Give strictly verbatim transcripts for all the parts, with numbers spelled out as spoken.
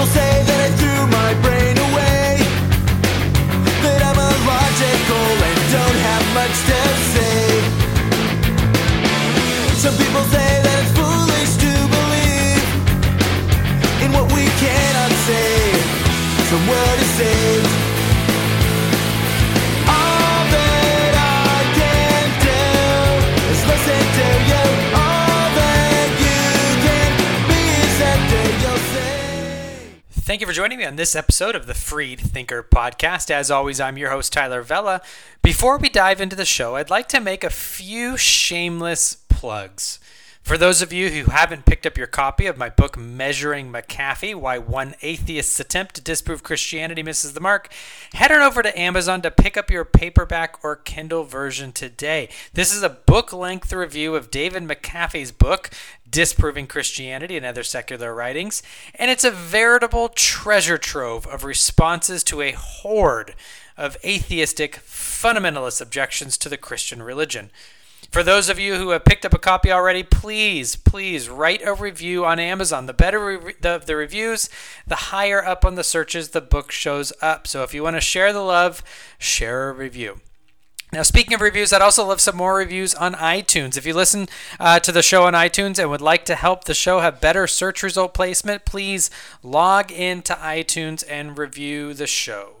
People say that I threw my brain away, that I'm illogical and don't have much to say. Some people say that it's foolish to believe in what we cannot say. Some word is saved. All that I can do is listen to you. All that you can be is that day you'll say. Thank you for joining me on this episode of the Freed Thinker podcast. As always, I'm your host, Tyler Vella. Before we dive into the show, I'd like to make a few shameless plugs. For those of you who haven't picked up your copy of my book, Measuring McAfee, Why One Atheist's Attempt to Disprove Christianity Misses the Mark, head on over to Amazon to pick up your paperback or Kindle version today. This is a book-length review of David McAfee's book, Disproving Christianity and Other Secular Writings, and it's a veritable treasure trove of responses to a horde of atheistic fundamentalist objections to the Christian religion. For those of you who have picked up a copy already, please, please write a review on Amazon. The better re- the, the reviews, the higher up on the searches the book shows up. So if you want to share the love, share a review. Now, speaking of reviews, I'd also love some more reviews on iTunes. If you listen uh, to the show on iTunes and would like to help the show have better search result placement, please log into iTunes and review the show.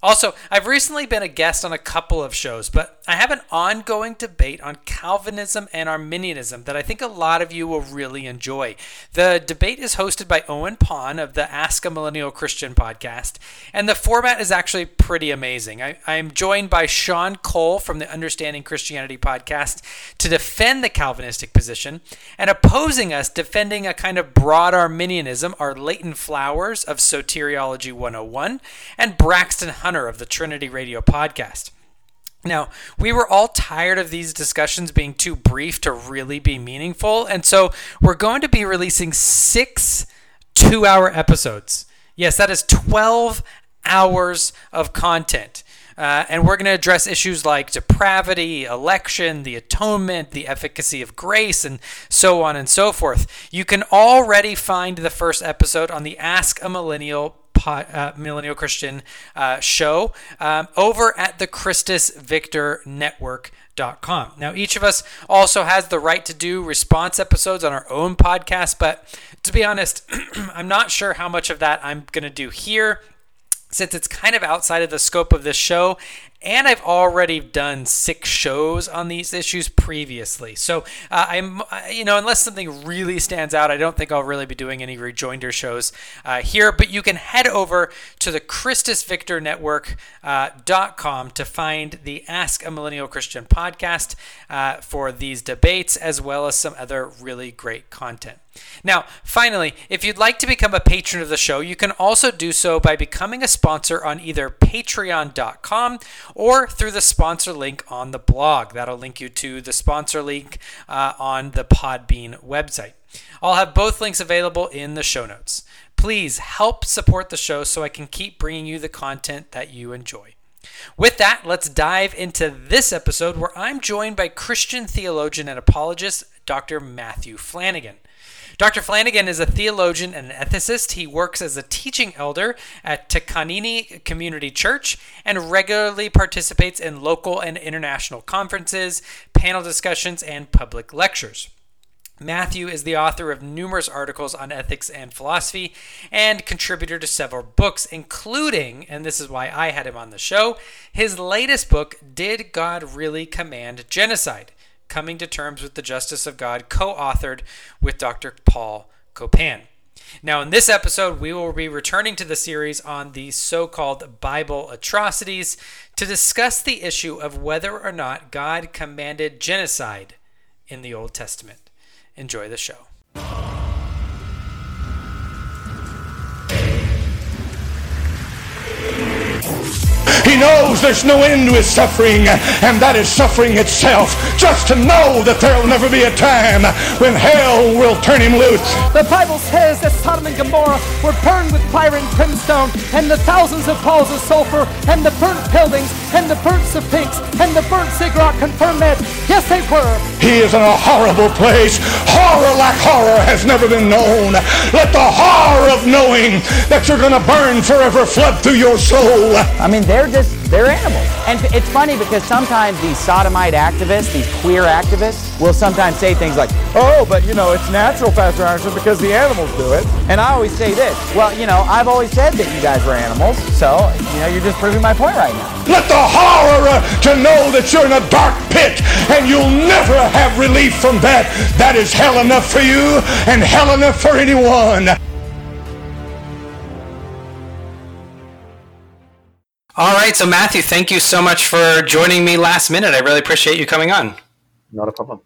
Also, I've recently been a guest on a couple of shows, but I have an ongoing debate on Calvinism and Arminianism that I think a lot of you will really enjoy. The debate is hosted by Owen Pond of the Ask a Millennial Christian podcast, and the format is actually pretty amazing. I am joined by Sean Cole from the Understanding Christianity podcast to defend the Calvinistic position, and opposing us defending a kind of broad Arminianism are Leighton Flowers of Soteriology one oh one and Braxton Hunter of the Trinity Radio podcast. Now, we were all tired of these discussions being too brief to really be meaningful, and so we're going to be releasing six two-hour episodes. Yes, that is twelve hours of content. Uh, and we're going to address issues like depravity, election, the atonement, the efficacy of grace, and so on and so forth. You can already find the first episode on the Ask a Millennial Pod, uh, Millennial Christian uh, show um, over at the Christus Victor Network dot com. Now, each of us also has the right to do response episodes on our own podcast, but to be honest, I'm not sure how much of that I'm going to do here, since it's kind of outside of the scope of this show, and I've already done six shows on these issues previously. So uh, I'm, you know, unless something really stands out, I don't think I'll really be doing any rejoinder shows uh, here. But you can head over to the Christus Victor Network dot com uh, to find the Ask a Millennial Christian podcast uh, for these debates, as well as some other really great content. Now, finally, if you'd like to become a patron of the show, you can also do so by becoming a sponsor on either patreon dot com or through the sponsor link on the blog. That'll link you to the sponsor link uh, on the Podbean website. I'll have both links available in the show notes. Please help support the show so I can keep bringing you the content that you enjoy. With that, let's dive into this episode where I'm joined by Christian theologian and apologist, Doctor Matthew Flannagan. Doctor Flannagan is a theologian and an ethicist. He works as a teaching elder at Takanini Community Church and regularly participates in local and international conferences, panel discussions, and public lectures. Matthew is the author of numerous articles on ethics and philosophy and contributor to several books, including, and this is why I had him on the show, his latest book, Did God Really Command Genocide? Coming to Terms with the Justice of God, co-authored with Doctor Paul Copan. Now, in this episode, we will be returning to the series on the so-called Bible atrocities to discuss the issue of whether or not God commanded genocide in the Old Testament. Enjoy the show. He knows there's no end to his suffering, and that is suffering itself. Just to know that there will never be a time when hell will turn him loose. The Bible says that Sodom and Gomorrah were burned with fire and brimstone, and the thousands of piles of sulfur, and the burnt buildings, and the births of pigs and the birth ziggurat confirmed that. Yes, they were. He is in a horrible place. Horror like horror has never been known. Let the horror of knowing that you're going to burn forever flood through your soul. I mean, they're just, they're animals. And it's funny because sometimes these sodomite activists, these queer activists, will sometimes say things like, oh, but you know, it's natural, Pastor Anderson, because the animals do it. And I always say this, well, you know, I've always said that you guys were animals, so, you know, you're just proving my point right now. Let the horror to know that you're in a dark pit and you'll never have relief from that. That is hell enough for you and hell enough for anyone. All right, so Matthew, thank you so much for joining me last minute. I really appreciate you coming on. Not a problem.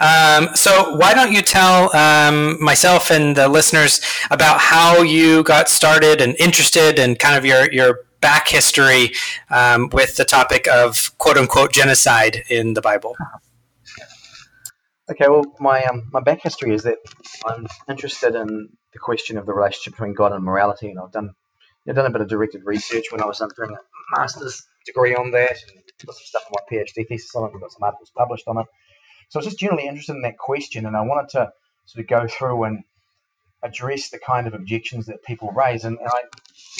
Um, so why don't you tell um, myself and the listeners about how you got started and interested and kind of your, your back history um, with the topic of quote-unquote genocide in the Bible. Okay, well, my um, my back history is that I'm interested in the question of the relationship between God and morality, and I've done I've done a bit of directed research when I was doing a master's degree on that, and got some stuff on my PhD thesis on it, and got some articles published on it. So I was just generally interested in that question, and I wanted to sort of go through and address the kind of objections that people raise. And, and I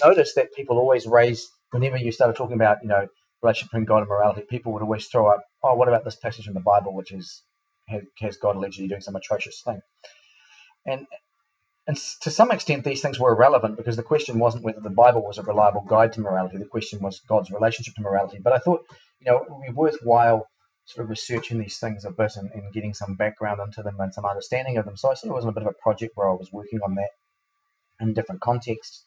noticed that people always raise, whenever you started talking about, you know, relationship between God and morality, people would always throw up, oh, what about this passage in the Bible, which is, has, has God allegedly doing some atrocious thing? And and to some extent, these things were irrelevant because the question wasn't whether the Bible was a reliable guide to morality. The question was God's relationship to morality. But I thought, you know, it would be worthwhile sort of researching these things a bit and, and getting some background into them and some understanding of them. So I sort of was in a bit of a project where I was working on that in different contexts.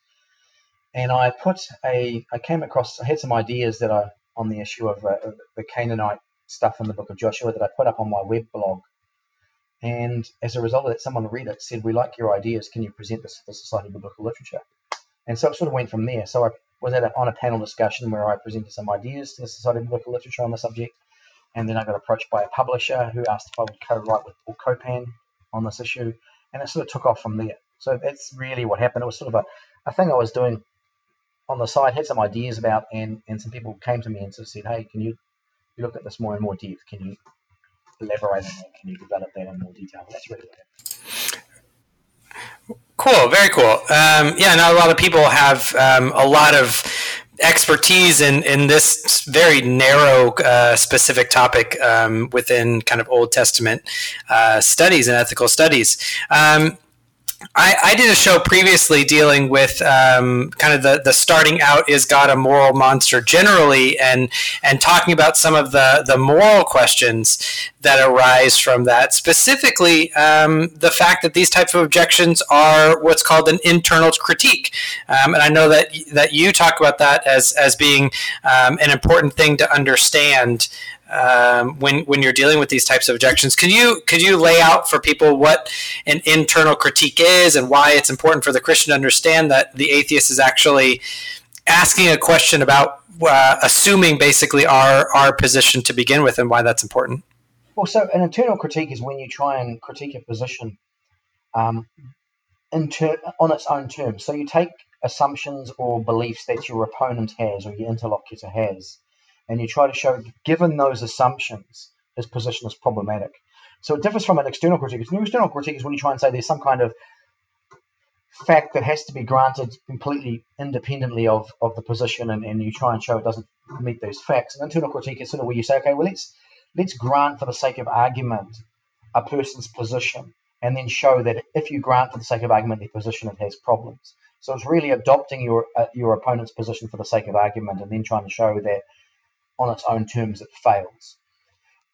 And I put a, I came across, I had some ideas that I, on the issue of uh, the Canaanite stuff in the book of Joshua that I put up on my web blog. And as a result of that, someone read it, said, we like your ideas, can you present this to the Society of Biblical Literature? And so it sort of went from there. So I was at a, on a panel discussion where I presented some ideas to the Society of Biblical Literature on the subject. And then I got approached by a publisher who asked if I would co-write with Paul Copan on this issue. And it sort of took off from there. So that's really what happened. It was sort of a, a thing I was doing on the side, had some ideas about, and, and some people came to me and sort of said, hey, can you look at this more in more depth? Can you elaborate on that? Can you develop that in more detail? That's really what happened. Cool, very cool. Um, yeah, now a lot of people have um, a lot of expertise in, in this very narrow uh, specific topic um, within kind of Old Testament uh, studies and ethical studies. Um, I, I did a show previously dealing with um, kind of the, the starting out, is God a moral monster generally, and and talking about some of the, the moral questions that arise from that, specifically um, the fact that these types of objections are what's called an internal critique. Um, and I know that that you talk about that as, as being um, an important thing to understand Um, when when you're dealing with these types of objections. Can you could you lay out for people what an internal critique is and why it's important for the Christian to understand that the atheist is actually asking a question about uh, assuming basically our, our position to begin with and why that's important? Well, so an internal critique is when you try and critique a position um, in ter- on its own terms. So you take assumptions or beliefs that your opponent has or your interlocutor has, and you try to show, given those assumptions, his position is problematic. So it differs from an external critique. An external critique is when you try and say there's some kind of fact that has to be granted completely independently of, of the position, and, and you try and show it doesn't meet those facts. An internal critique is sort of where you say, okay, well, let's let's grant for the sake of argument a person's position, and then show that if you grant for the sake of argument their position, it has problems. So it's really adopting your uh, your opponent's position for the sake of argument, and then trying to show that on its own terms, it fails.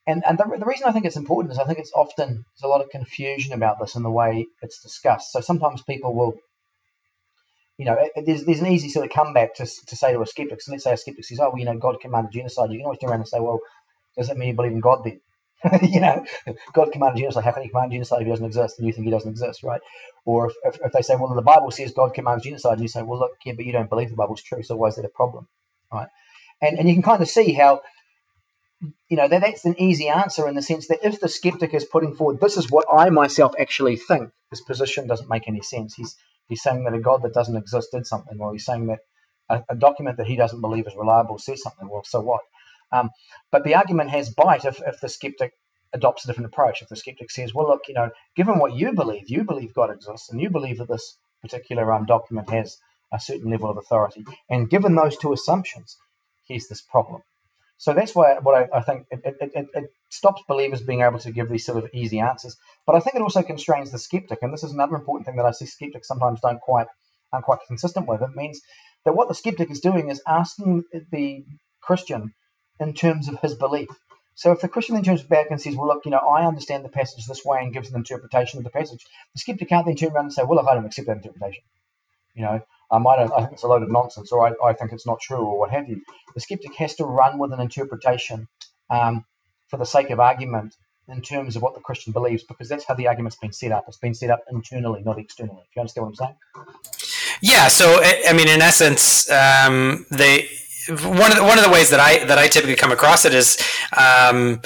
And and the, the reason I think it's important is I think it's often, there's a lot of confusion about this in the way it's discussed. So sometimes people will, you know, it, it, there's there's an easy sort of comeback to to say to a skeptic. So let's say a skeptic says, oh, well, you know, God commanded genocide. You can always turn around and say, well, does that mean you believe in God then? You know, God commanded genocide. How can he command genocide if he doesn't exist and you think he doesn't exist, right? Or if, if, if they say, well, the Bible says God commands genocide, and you say, well, look, yeah, but you don't believe the Bible's true, so why is that a problem, right? And, and you can kind of see how, you know, that, that's an easy answer in the sense that if the skeptic is putting forward, this is what I myself actually think, his position doesn't make any sense. He's he's saying that a God that doesn't exist did something, or he's saying that a, a document that he doesn't believe is reliable says something, well, so what? Um, but the argument has bite if, if the skeptic adopts a different approach. If the skeptic says, well, look, you know, given what you believe, you believe God exists, and you believe that this particular um, document has a certain level of authority, and given those two assumptions, here's this problem. So that's why what I, I think it, it, it, it stops believers being able to give these sort of easy answers. But I think it also constrains the skeptic, and this is another important thing that I see skeptics sometimes don't quite aren't quite consistent with. It means that what the skeptic is doing is asking the Christian in terms of his belief. So if the Christian then turns back and says, well, look, you know, I understand the passage this way and gives an interpretation of the passage, the skeptic can't then turn around and say, well, look, I don't accept that interpretation. You know, I might have, I think it's a load of nonsense, or I, I think it's not true, or what have you. The skeptic has to run with an interpretation um, for the sake of argument in terms of what the Christian believes, because that's how the argument's been set up. It's been set up internally, not externally. If you understand what I'm saying? Yeah. So, I mean, in essence, um, they... One of the, one of the ways that I that I typically come across it is um,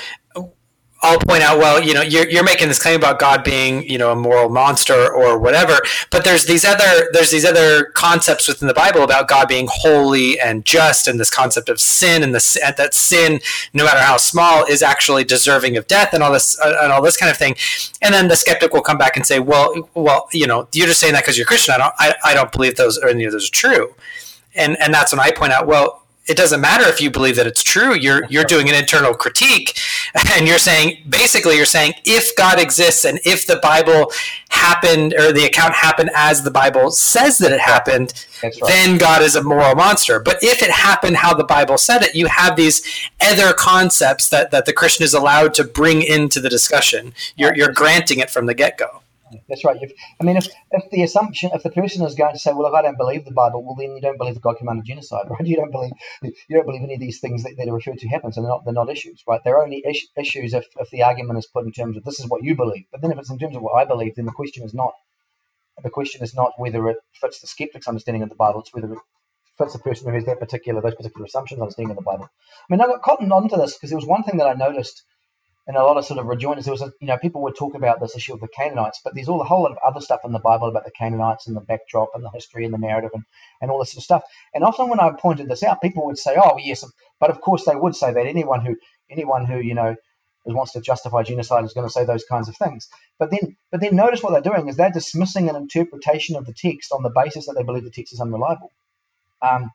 I'll point out, well, you know, you're you're making this claim about God being, you know, a moral monster or whatever, but there's these other there's these other concepts within the Bible about God being holy and just, and this concept of sin, and the that sin, no matter how small, is actually deserving of death, and all this uh, and all this kind of thing. And then the skeptic will come back and say, well, well, you know, you're just saying that because you're Christian. I don't I, I don't believe those or any of those are true, and and that's when I point out, well, it doesn't matter if you believe that it's true. You're you're doing an internal critique, and you're saying basically you're saying if God exists and if the Bible happened or the account happened as the Bible says that it happened, right, then God is a moral monster. But if it happened how the Bible said it, you have these other concepts that, that the Christian is allowed to bring into the discussion. You're you're granting it from the get-go. That's right. If, I mean, if, if the assumption, if the person is going to say, well, if I don't believe the Bible, well, then you don't believe that God commanded genocide, right? You don't believe you don't believe any of these things that, that are referred to happen, so they're not, they're not issues, right? They're only is, issues if, if the argument is put in terms of this is what you believe. But then if it's in terms of what I believe, then the question is not the question is not whether it fits the skeptic's understanding of the Bible, it's whether it fits the person who has that particular, those particular assumptions understanding of the Bible. I mean, I got cottoned onto this because there was one thing that I noticed and a lot of sort of rejoinders. There was, a, you know, people would talk about this issue of the Canaanites, but there's all a whole lot of other stuff in the Bible about the Canaanites and the backdrop and the history and the narrative and, and all this sort of stuff. And often when I pointed this out, people would say, "Oh, yes," but of course they would say that anyone who anyone who you know wants to justify genocide is going to say those kinds of things. But then, but then notice what they're doing is they're dismissing an interpretation of the text on the basis that they believe the text is unreliable. Um,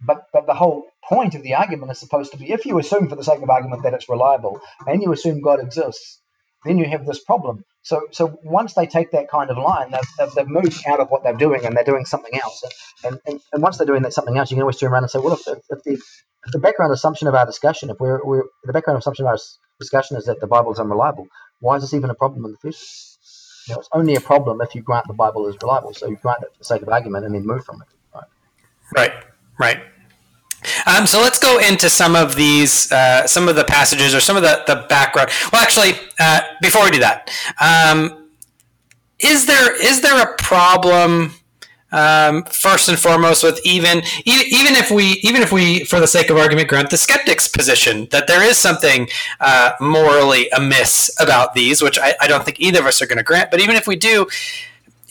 But but the whole point of the argument is supposed to be, if you assume for the sake of argument that it's reliable and you assume God exists, then you have this problem. So so once they take that kind of line, they've, they've, they've moved out of what they're doing and they're doing something else. And, and and once they're doing that something else, you can always turn around and say, well, if the, if the, if the background assumption of our discussion, if we're, we're the background assumption of our discussion is that the Bible is unreliable, why is this even a problem in the first place? You know, it's only a problem if you grant the Bible is reliable. So you grant it for the sake of argument and then move from it. Right. Right. Right. Um, so let's go into some of these, uh, some of the passages or some of the, the background. Well, actually, uh, before we do that, um, is there is there a problem um, first and foremost with even even even if we even if we for the sake of argument grant the skeptic's position that there is something uh, morally amiss about these, which I, I don't think either of us are going to grant, but even if we do.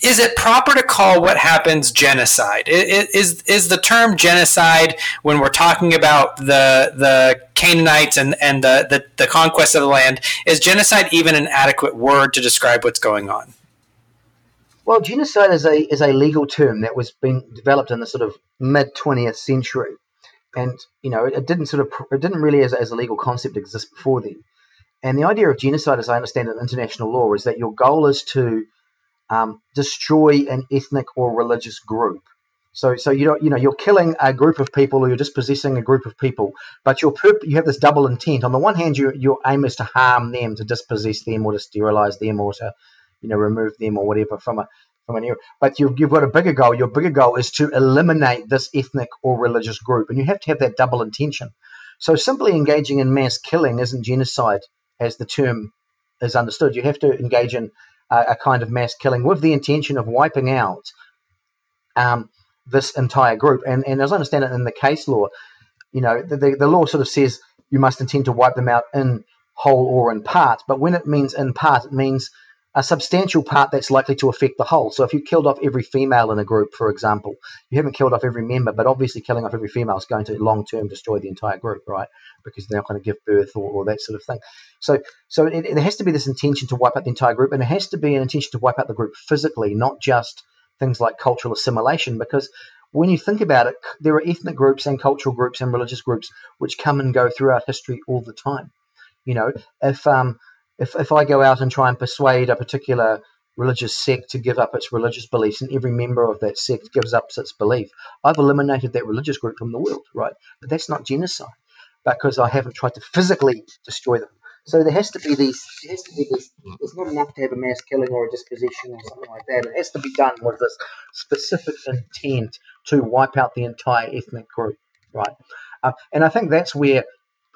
Is it proper to call what happens genocide? Is, is is the term genocide when we're talking about the the Canaanites and, and the, the, the conquest of the land, is genocide even an adequate word to describe what's going on? Well, genocide is a is a legal term that was being developed in the sort of mid twentieth century. And, you know, it didn't sort of it didn't really as, as a legal concept exist before then. And the idea of genocide, as I understand it in international law, is that your goal is to Um, destroy an ethnic or religious group. So, so you don't, you know, you're killing a group of people, or you're dispossessing a group of people. But your perp- you have this double intent. On the one hand, your your aim is to harm them, to dispossess them, or to sterilize them, or to, you know, remove them, or whatever from a from an area. But you've you've got a bigger goal. Your bigger goal is to eliminate this ethnic or religious group, and you have to have that double intention. So, simply engaging in mass killing isn't genocide, as the term is understood. You have to engage in a kind of mass killing with the intention of wiping out um, this entire group. And, and as I understand it in the case law, you know, the, the, the law sort of says you must intend to wipe them out in whole or in part. But when it means in part, it means a substantial part that's likely to affect the whole. So if you killed off every female in a group, for example, you haven't killed off every member, but obviously killing off every female is going to long-term destroy the entire group, right? Because they're not going to give birth or, or that sort of thing. So so it, it has to be this intention to wipe out the entire group, and it has to be an intention to wipe out the group physically, not just things like cultural assimilation, because when you think about it, there are ethnic groups and cultural groups and religious groups which come and go throughout history all the time. You know, if... um. If if I go out and try and persuade a particular religious sect to give up its religious beliefs, and every member of that sect gives up its belief, I've eliminated that religious group from the world, right? But that's not genocide, because I haven't tried to physically destroy them. So there has to be these. There has to be this. It's not enough to have a mass killing or a dispossession or something like that. It has to be done with this specific intent to wipe out the entire ethnic group, right? Uh, and I think that's where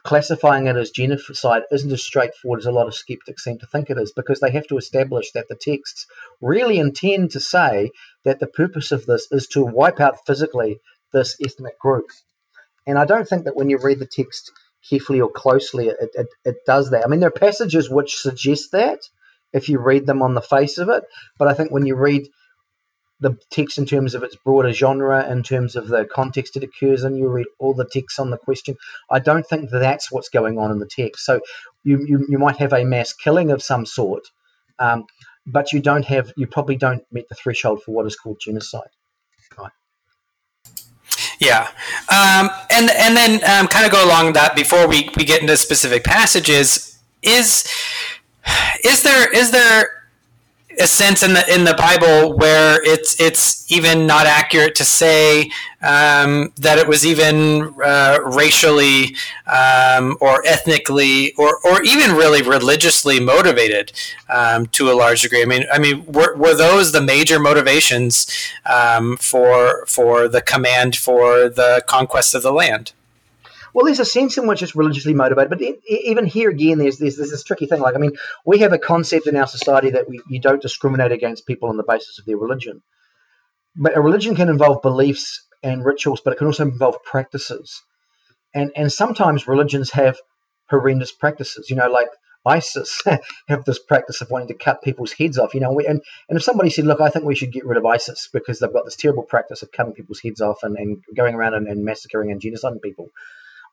classifying it as genocide isn't as straightforward as a lot of skeptics seem to think it is, because they have to establish that the texts really intend to say that the purpose of this is to wipe out physically this ethnic group. And I don't think that when you read the text carefully or closely, it, it, it does that. I mean, there are passages which suggest that if you read them on the face of it, but I think when you read the text in terms of its broader genre, in terms of the context it occurs in, you read all the texts on the question, I don't think that's what's going on in the text. So you you, you might have a mass killing of some sort, um, but you don't have, you probably don't meet the threshold for what is called genocide. Right. Yeah, um, and and then um, kind of go along that before we, we get into specific passages. Is is there is there a sense in the in the Bible where it's it's even not accurate to say um, that it was even uh, racially um, or ethnically or or even really religiously motivated um, to a large degree? I mean, I mean, were, were those the major motivations um, for for the command for the conquest of the land? Well, there's a sense in which it's religiously motivated, but even here again, there's, there's there's this tricky thing. Like, I mean, we have a concept in our society that we, you don't discriminate against people on the basis of their religion. But a religion can involve beliefs and rituals, but it can also involve practices. And and sometimes religions have horrendous practices, you know, like ISIS have this practice of wanting to cut people's heads off, you know, and, and if somebody said, look, I think we should get rid of ISIS because they've got this terrible practice of cutting people's heads off and, and going around and, and massacring and genociding people,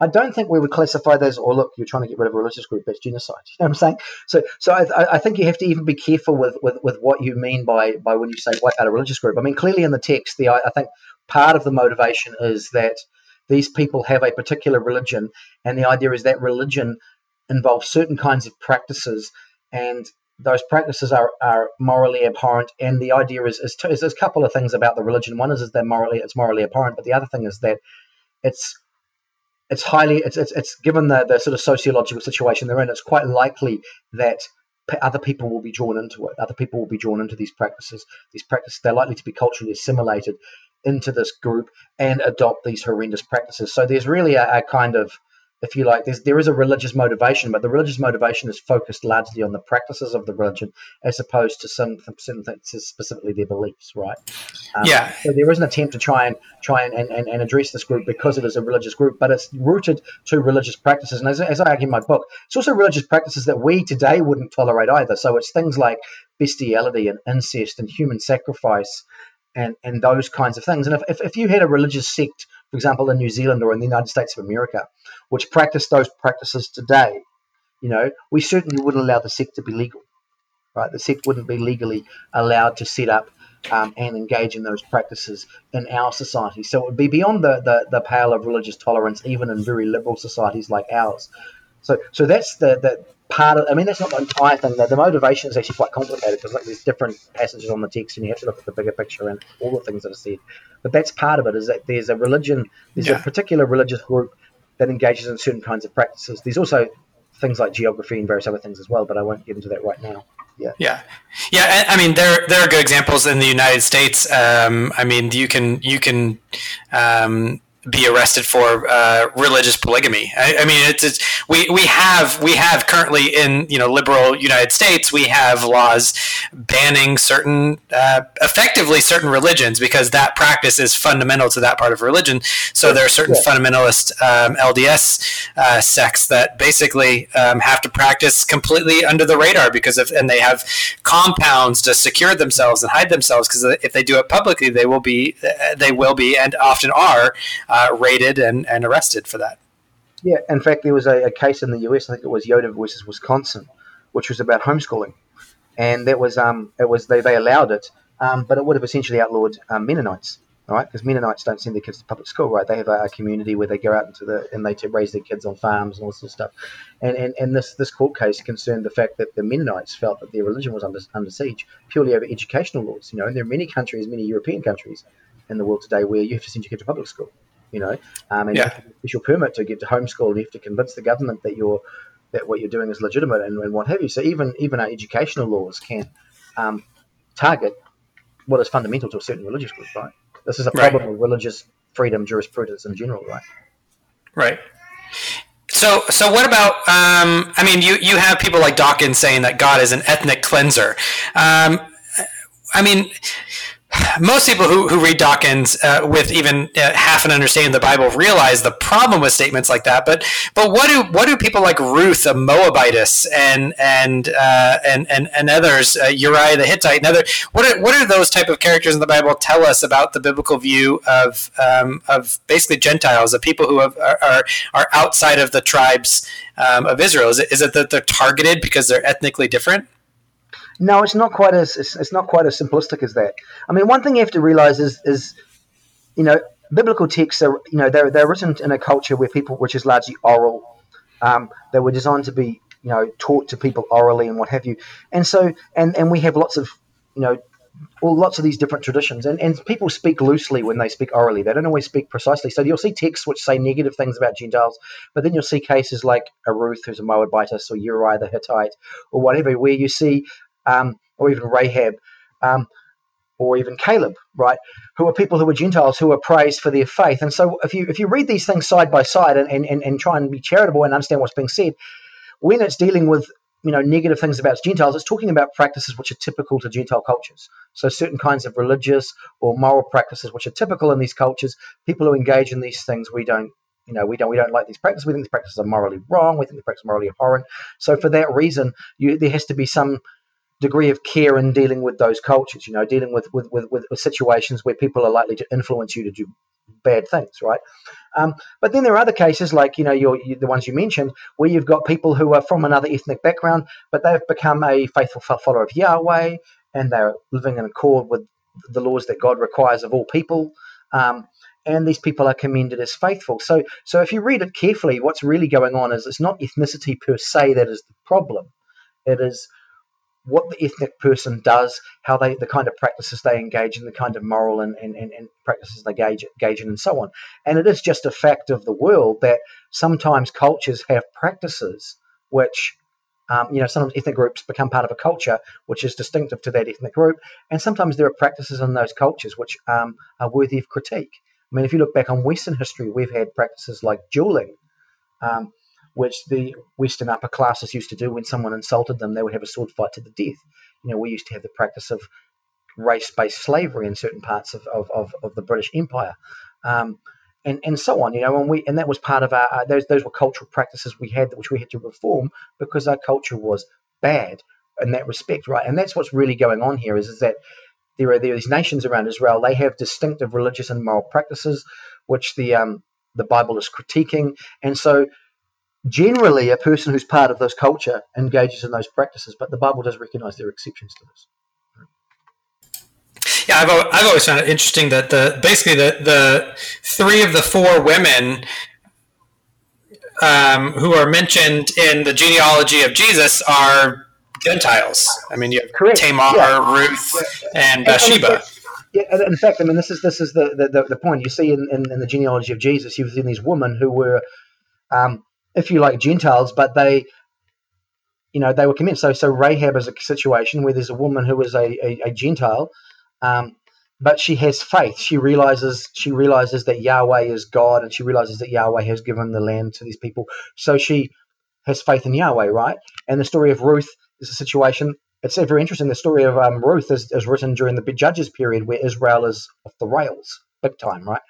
I don't think we would classify those, or oh, look, you're trying to get rid of a religious group, that's genocide. You know what I'm saying? So so I, I think you have to even be careful with, with, with what you mean by, by when you say wipe out a religious group. I mean, clearly in the text, the I think part of the motivation is that these people have a particular religion, and the idea is that religion involves certain kinds of practices, and those practices are, are morally abhorrent. And the idea is, is, to, is there's a couple of things about the religion. One is, is that morally, it's morally abhorrent, but the other thing is that it's It's highly, it's, it's, it's given the, the sort of sociological situation they're in, it's quite likely that other people will be drawn into it. Other people will be drawn into these practices. These practices, they're likely to be culturally assimilated into this group and adopt these horrendous practices. So there's really a, a kind of, if you like, there's, there is a religious motivation, but the religious motivation is focused largely on the practices of the religion as opposed to some, some specifically their beliefs, right? Um, yeah. So there is an attempt to try and try and, and, and address this group because it is a religious group, but it's rooted to religious practices. And as, as I argue in my book, it's also religious practices that we today wouldn't tolerate either. So it's things like bestiality and incest and human sacrifice and, and those kinds of things. And if, if, if you had a religious sect, for example, in New Zealand or in the United States of America, which practice those practices today, you know, we certainly wouldn't allow the sect to be legal, right? The sect wouldn't be legally allowed to set up um, and engage in those practices in our society. So it would be beyond the, the, the pale of religious tolerance, even in very liberal societies like ours. So so that's the, the part of, I mean, that's not the entire thing. The, the motivation is actually quite complicated because like there's different passages on the text and you have to look at the bigger picture and all the things that are said. But that's part of it, is that there's a religion, there's yeah. a particular religious group that engages in certain kinds of practices. There's also things like geography and various other things as well, but I won't get into that right now. Yeah. Yeah. Yeah. I mean, there, there are good examples in the United States. Um, I mean, you can, you can, um, be arrested for uh, religious polygamy. I, I mean, it's, it's we we have we have currently in you know liberal United States, we have laws banning certain uh, effectively certain religions because that practice is fundamental to that part of religion. So there are certain yeah. fundamentalist um, L D S uh, sects that basically um, have to practice completely under the radar because of, and they have compounds to secure themselves and hide themselves because if they do it publicly, they will be they will be and often are. Um, Uh, raided and, and arrested for that. Yeah, in fact, there was a, a case in the U S, I think it was Yoder versus Wisconsin, which was about homeschooling, and that was um, it was they, they allowed it, um, but it would have essentially outlawed um, Mennonites, all right? Because Mennonites don't send their kids to public school, right? They have a, a community where they go out into the and they t- raise their kids on farms and all this sort of stuff, and and, and this, this court case concerned the fact that the Mennonites felt that their religion was under under siege purely over educational laws, you know. And there are many countries, many European countries in the world today where you have to send your kid to public school. You know, um, and yeah. you have to get a special permit to get to homeschool, and you have to convince the government that you're that what you're doing is legitimate and, and what have you. So even even our educational laws can um, target what is fundamental to a certain religious group, right? This is a problem right. with religious freedom jurisprudence in general, right? Right. So, so what about? Um, I mean, you you have people like Dawkins saying that God is an ethnic cleanser. Um, I mean. Most people who, who read Dawkins uh, with even uh, half an understanding of the Bible realize the problem with statements like that. But but what do what do people like Ruth, a Moabitess, and and uh, and, and and others, uh, Uriah the Hittite, and other what are, what are those type of characters in the Bible tell us about the biblical view of um, of basically Gentiles, of people who have, are, are are outside of the tribes um, of Israel? Is it, is it that they're targeted because they're ethnically different? No, it's not quite as it's, it's not quite as simplistic as that. I mean, one thing you have to realize is, is you know, biblical texts are, you know, they're they're written in a culture where people, which is largely oral, um, they were designed to be, you know, taught to people orally and what have you. And so, and, and we have lots of, you know, all lots of these different traditions, and, and people speak loosely when they speak orally. They don't always speak precisely. So you'll see texts which say negative things about Gentiles, but then you'll see cases like a Ruth, who's a Moabitess, or Uriah the Hittite, or whatever, where you see. Um, or even Rahab, um, or even Caleb, right? Who are people who are Gentiles who are praised for their faith. And so if you if you read these things side by side and, and, and try and be charitable and understand what's being said, when it's dealing with, you know, negative things about Gentiles, it's talking about practices which are typical to Gentile cultures. So certain kinds of religious or moral practices which are typical in these cultures, people who engage in these things, we don't, you know, we don't we don't like these practices. We think these practices are morally wrong. We think the practices are morally abhorrent. So for that reason, you, there has to be some degree of care in dealing with those cultures, you know, dealing with with, with, with situations where people are likely to influence you to do bad things, right? Um, but then there are other cases like, you know, your, your, the ones you mentioned, where you've got people who are from another ethnic background, but they've become a faithful follower of Yahweh, and they're living in accord with the laws that God requires of all people. Um, and these people are commended as faithful. So, so if you read it carefully, what's really going on is it's not ethnicity per se that is the problem. It is what the ethnic person does, how they, the kind of practices they engage in, the kind of moral and, and, and, and practices they engage, engage in, and so on. And it is just a fact of the world that sometimes cultures have practices which, um, you know, sometimes ethnic groups become part of a culture which is distinctive to that ethnic group. And sometimes there are practices in those cultures which um, are worthy of critique. I mean, if you look back on Western history, we've had practices like dueling, um, which the Western upper classes used to do. When someone insulted them, they would have a sword fight to the death. You know, we used to have the practice of race-based slavery in certain parts of, of, of, of the British Empire, um, and, and so on. You know, and we and that was part of our uh, those those were cultural practices we had which we had to reform because our culture was bad in that respect, right? And that's what's really going on here is, is that there are, there are these nations around Israel. They have distinctive religious and moral practices which the um, the Bible is critiquing, and so. Generally, a person who's part of this culture engages in those practices, but the Bible does recognize there are exceptions to this. Yeah, I've I've always found it interesting that the basically the the three of the four women um, who are mentioned in the genealogy of Jesus are Gentiles. I mean, you have Correct. Tamar, yeah. Ruth, yeah. and Bathsheba. And Yeah, in fact, I mean, this is this is the the, the point you see in, in, in the genealogy of Jesus. You've seen these women who were. Um, if you like, Gentiles, but they, you know, they were commenced. So, so Rahab is a situation where there's a woman who is a, a, a Gentile, um, But she has faith. She realizes she realizes that Yahweh is God, and she realizes that Yahweh has given the land to these people. So she has faith in Yahweh, right? And the story of Ruth is a situation. It's very interesting. The story of um, Ruth is, is written during the Judges period, where Israel is off the rails, big time, right?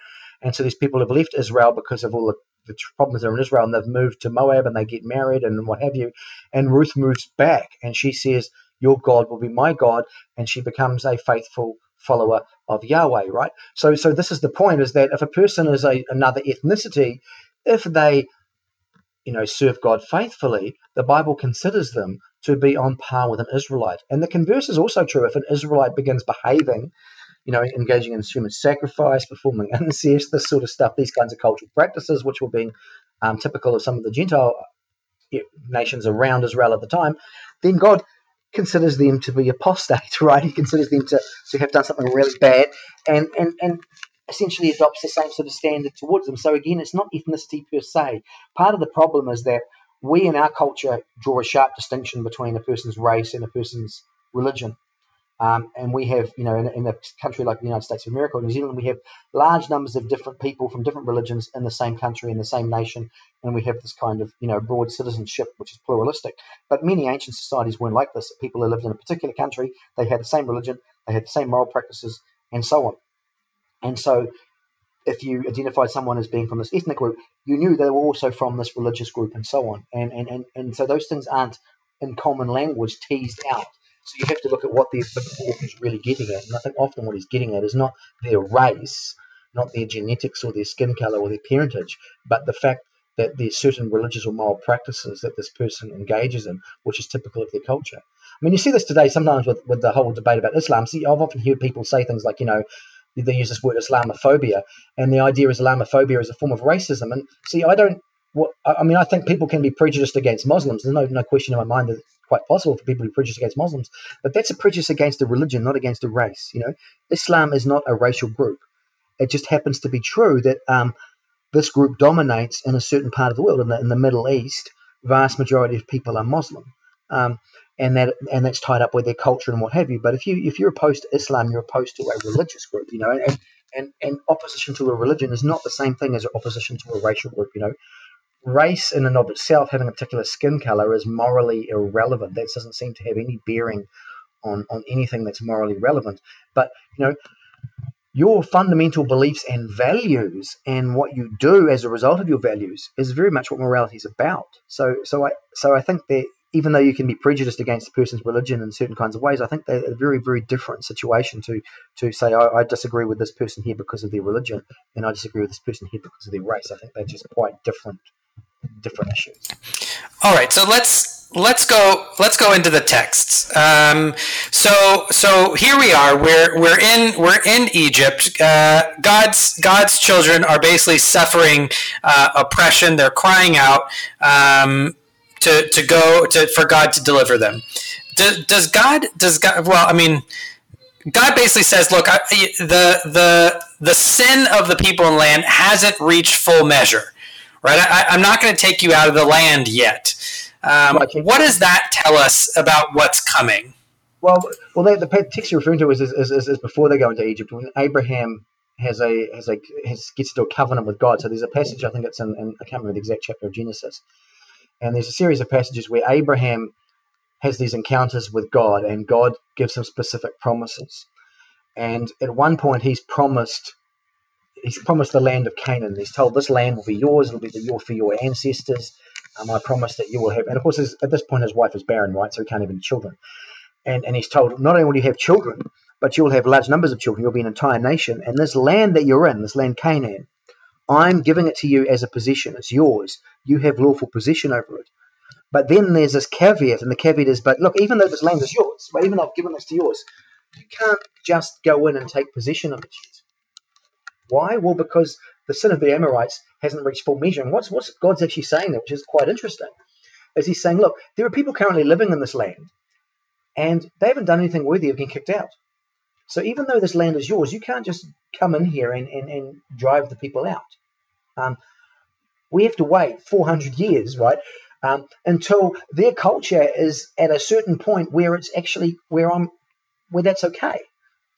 And so these people have left Israel because of all the, the problems that are in Israel, and they've moved to Moab, and they get married and what have you. And Ruth moves back, and she says, your God will be my God, and she becomes a faithful follower of Yahweh, right? So so this is the point, is that if a person is a, another ethnicity, if they, you know, serve God faithfully, the Bible considers them to be on par with an Israelite. And the converse is also true. If an Israelite begins behaving, you know, engaging in human sacrifice, performing incest, this sort of stuff, these kinds of cultural practices, which were being um, typical of some of the Gentile nations around Israel at the time, then God considers them to be apostate, right? He considers them to, to have done something really bad, and, and, and essentially adopts the same sort of standard towards them. So again, it's not ethnicity per se. Part of the problem is that we in our culture draw a sharp distinction between a person's race and a person's religion. Um, and we have, you know, in, in a country like the United States of America or New Zealand, we have large numbers of different people from different religions in the same country, in the same nation, and we have this kind of, you know, broad citizenship, which is pluralistic. But many ancient societies weren't like this. People who lived in a particular country, they had the same religion, they had the same moral practices, and so on. And so if you identified someone as being from this ethnic group, you knew they were also from this religious group and so on. And, and, and, and so those things aren't in common language teased out. So you have to look at what the author is really getting at. And I think often what he's getting at is not their race, not their genetics or their skin colour or their parentage, but the fact that there's certain religious or moral practices that this person engages in, which is typical of their culture. I mean, you see this today sometimes with, with the whole debate about Islam. See, I've often heard people say things like, you know, they use this word Islamophobia, and the idea is Islamophobia is a form of racism. And see, I don't, well, I mean, I think people can be prejudiced against Muslims. There's no, no question in my mind that quite possible for people to prejudice against Muslims, but that's a prejudice against a religion, not against a race. You know, Islam is not a racial group. It just happens to be true that um, this group dominates in a certain part of the world. In the, in the Middle East, vast majority of people are Muslim, um, and that and that's tied up with their culture and what have you. But if you if you're opposed to Islam, you're opposed to a religious group. You know, and and, and opposition to a religion is not the same thing as opposition to a racial group. You know. Race in and of itself, having a particular skin colour, is morally irrelevant. That doesn't seem to have any bearing on, on anything that's morally relevant. But, you know, your fundamental beliefs and values and what you do as a result of your values is very much what morality is about. So so I so I think that even though you can be prejudiced against a person's religion in certain kinds of ways, I think they're a very, very different situation to, to say, oh, I disagree with this person here because of their religion and I disagree with this person here because of their race. I think they're just quite different. different issues. All right, so let's let's go let's go into the texts. Um, so so here we are. We're we're in we're in Egypt. Uh, God's God's children are basically suffering uh, oppression. They're crying out um, to to go to for God to deliver them. Do, does God does God? Well, I mean, God basically says, look, I, the the the sin of the people and land hasn't reached full measure. Right, I, I'm not going to take you out of the land yet. Um, right. What does that tell us about what's coming? Well, well, they, the text you're referring to is, is, is, is before they go into Egypt, when Abraham has a has a has, gets to a covenant with God. So there's a passage, I think it's in, in I can't remember the exact chapter of Genesis, and there's a series of passages where Abraham has these encounters with God, and God gives him specific promises. And at one point, he's promised. He's promised the land of Canaan. He's told this land will be yours. It'll be yours for your ancestors. Um, I promise that you will have. And of course, his, at this point, his wife is barren, right? So he can't have any children. And and he's told, not only will you have children, but you'll have large numbers of children. You'll be an entire nation. And this land that you're in, this land Canaan, I'm giving it to you as a possession. It's yours. You have lawful possession over it. But then there's this caveat, and the caveat is, but look, even though this land is yours, well, even though I've given this to yours, you can't just go in and take possession of it. Why? Well, because the sin of the Amorites hasn't reached full measure. And what's, what's God's actually saying there, which is quite interesting, is he's saying, look, there are people currently living in this land, and they haven't done anything worthy of getting kicked out. So even though this land is yours, you can't just come in here and, and, and drive the people out. Um, we have to wait four hundred years, right, um, until their culture is at a certain point where it's actually where I'm where that's okay.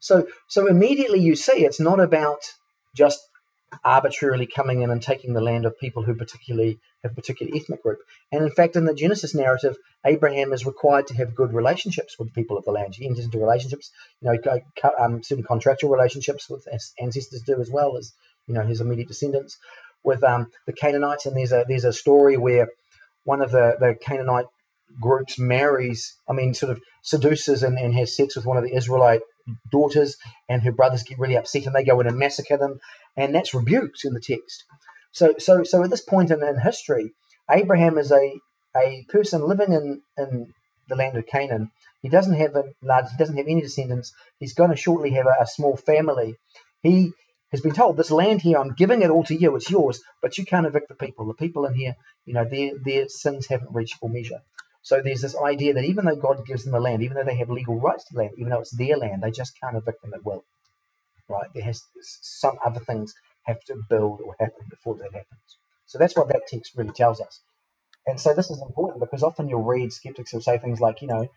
So so immediately you see it's not about just arbitrarily coming in and taking the land of people who particularly have a particular ethnic group. And in fact, in the Genesis narrative, Abraham is required to have good relationships with people of the land. He enters into relationships, you know, um, certain contractual relationships with his ancestors do, as well as, you know, his immediate descendants with um, the Canaanites. And there's a there's a story where one of the, the Canaanite groups marries, I mean, sort of seduces and, and has sex with one of the Israelite daughters, and her brothers get really upset and they go in and massacre them, and that's rebuked in the text. So so so at this point in, in history, Abraham is a a person living in, in the land of Canaan. He doesn't have a large, he doesn't have any descendants. He's going to shortly have a, a small family. He has been told, this land here, I'm giving it all to you, it's yours, but you can't evict the people. The people in here, you know, their their sins haven't reached full measure. So there's this idea that even though God gives them the land, even though they have legal rights to the land, even though it's their land, they just can't evict them at will, right? There has some other things have to build or happen before that happens. So that's what that text really tells us. And so this is important because often you'll read skeptics who'll say things like, you know,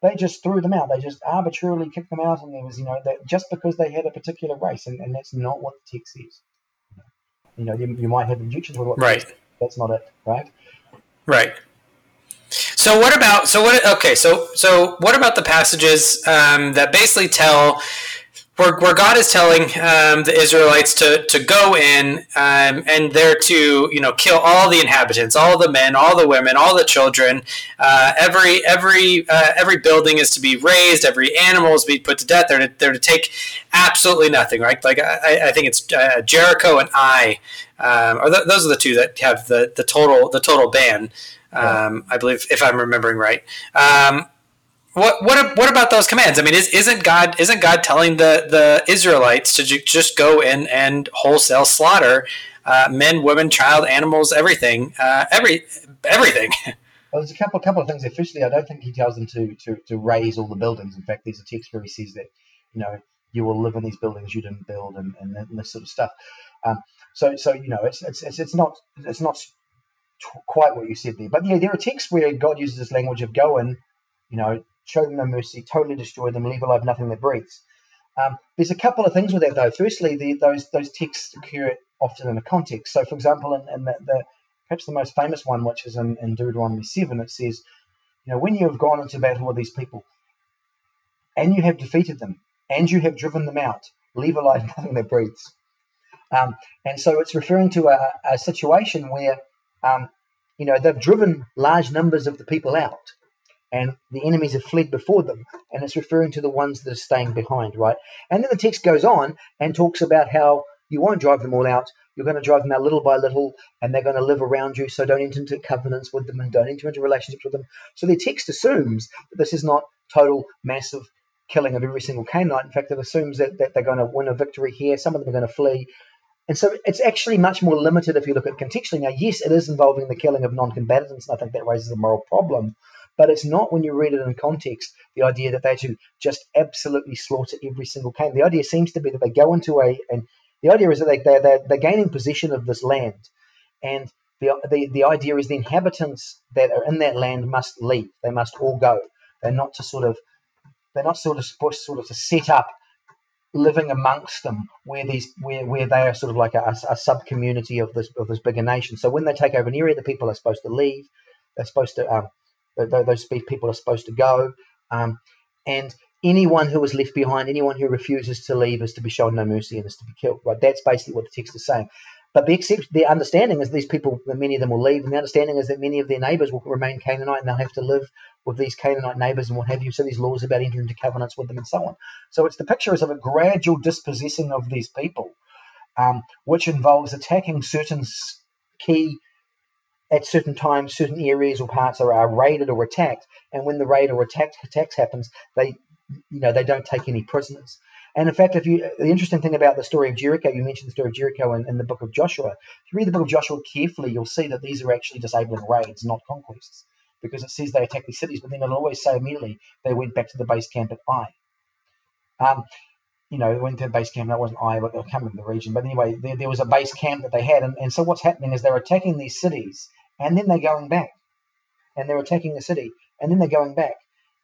they just threw them out, they just arbitrarily kicked them out, and there was, you know, that just because they had a particular race, and, and that's not what the text says. You know, you, you might have objections with what right. text, that's not it, right? Right. So what about so what okay so so what about the passages um, that basically tell where, where God is telling um, the Israelites to to go in um, and there to you know kill all the inhabitants, all the men, all the women, all the children, uh, every every uh, every building is to be razed, every animal is to be put to death. They're to, they're to take absolutely nothing, right? Like I, I think it's uh, Jericho and Ai, um, or th- those are the two that have the, the total the total ban. Um, I believe, if I'm remembering right. Um, what what what about those commands? I mean, is, isn't God isn't God telling the, the Israelites to ju- just go in and wholesale slaughter uh, men, women, child, animals, everything, uh, every everything? Well, there's a couple couple of things. Officially, I don't think He tells them to to to raise all the buildings. In fact, there's a text where He says that you know you will live in these buildings you didn't build, and, and this sort of stuff. Um, so so you know it's it's it's, it's not it's not. quite what you said there, but yeah, there are texts where God uses this language of go and, you know, show them no mercy, totally destroy them, leave alive nothing that breathes. Um, there's a couple of things with that though. Firstly, the, those those texts occur often in a context. So, for example, in, in the, the perhaps the most famous one, which is in, in Deuteronomy seven, it says, you know, when you have gone into battle with these people, and you have defeated them, and you have driven them out, leave alive nothing that breathes. Um, and so, it's referring to a, a situation where Um, you know, they've driven large numbers of the people out and the enemies have fled before them. And it's referring to the ones that are staying behind, right? And then the text goes on and talks about how you won't drive them all out. You're going to drive them out little by little and they're going to live around you. So don't enter into covenants with them and don't enter into relationships with them. So the text assumes that this is not total massive killing of every single Canaanite. In fact, it assumes that, that they're going to win a victory here. Some of them are going to flee. And so it's actually much more limited if you look at contextually. Now, yes, it is involving the killing of non-combatants, and I think that raises a moral problem, but it's not when you read it in context, the idea that they to just absolutely slaughter every single Canaan. The idea seems to be that they go into a, and the idea is that they, they, they're, they're gaining possession of this land, and the, the, the idea is the inhabitants that are in that land must leave. They must all go. They're not to sort of, they're not sort of supposed sort of to set up living amongst them, where these where, where they are sort of like a, a sub community of this of this bigger nation. So when they take over an area, the people are supposed to leave. They're supposed to um, those people are supposed to go. Um, and anyone who is left behind, anyone who refuses to leave, is to be shown no mercy and is to be killed. Right? That's basically what the text is saying. But the except the understanding is these people, that many of them will leave, and the understanding is that many of their neighbours will remain Canaanite, and they'll have to live with these Canaanite neighbours and what have you. So these laws about entering into covenants with them and so on. So it's the picture is of a gradual dispossessing of these people, um, which involves attacking certain key at certain times, certain areas or parts are, are raided or attacked, and when the raid or attack attacks happens, they you know they don't take any prisoners. And in fact, if you, the interesting thing about the story of Jericho, you mentioned the story of Jericho in, in the book of Joshua. If you read the book of Joshua carefully, you'll see that these are actually disabling raids, not conquests, because it says they attack these cities, but then it'll always say immediately they went back to the base camp at Ai. Um, you know, they went to the base camp, that wasn't Ai, but they'll come in the region. But anyway, there, there was a base camp that they had, and, and so what's happening is they're attacking these cities, and then they're going back, and they're attacking the city, and then they're going back.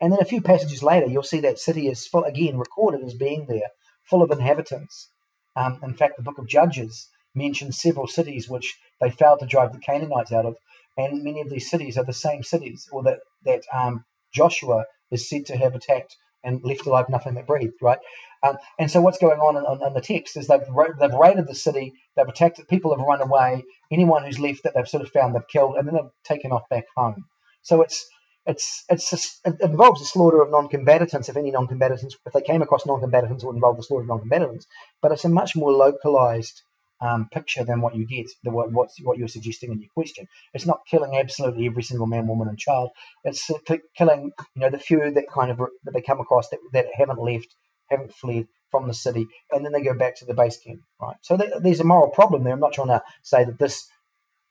And then a few passages later, you'll see that city is full, again recorded as being there, full of inhabitants. Um, in fact, the book of Judges mentions several cities which they failed to drive the Canaanites out of, and many of these cities are the same cities, or that, that um, Joshua is said to have attacked and left alive nothing that breathed, right? Um, and so what's going on in, in, in the text is they've, ra- they've raided the city, they've attacked it, people have run away, anyone who's left that they've sort of found they've killed, and then they've taken off back home. So it's It's it's it involves the slaughter of non-combatants, if any non-combatants, if they came across non-combatants, it would involve the slaughter of non-combatants. But it's a much more localized um, picture than what you get, the, what what's, what you're suggesting in your question. It's not killing absolutely every single man, woman, and child. It's killing, you know, the few that kind of that they come across that, that haven't left, haven't fled from the city, and then they go back to the base camp, right? So th- there's a moral problem there. I'm not trying to say that this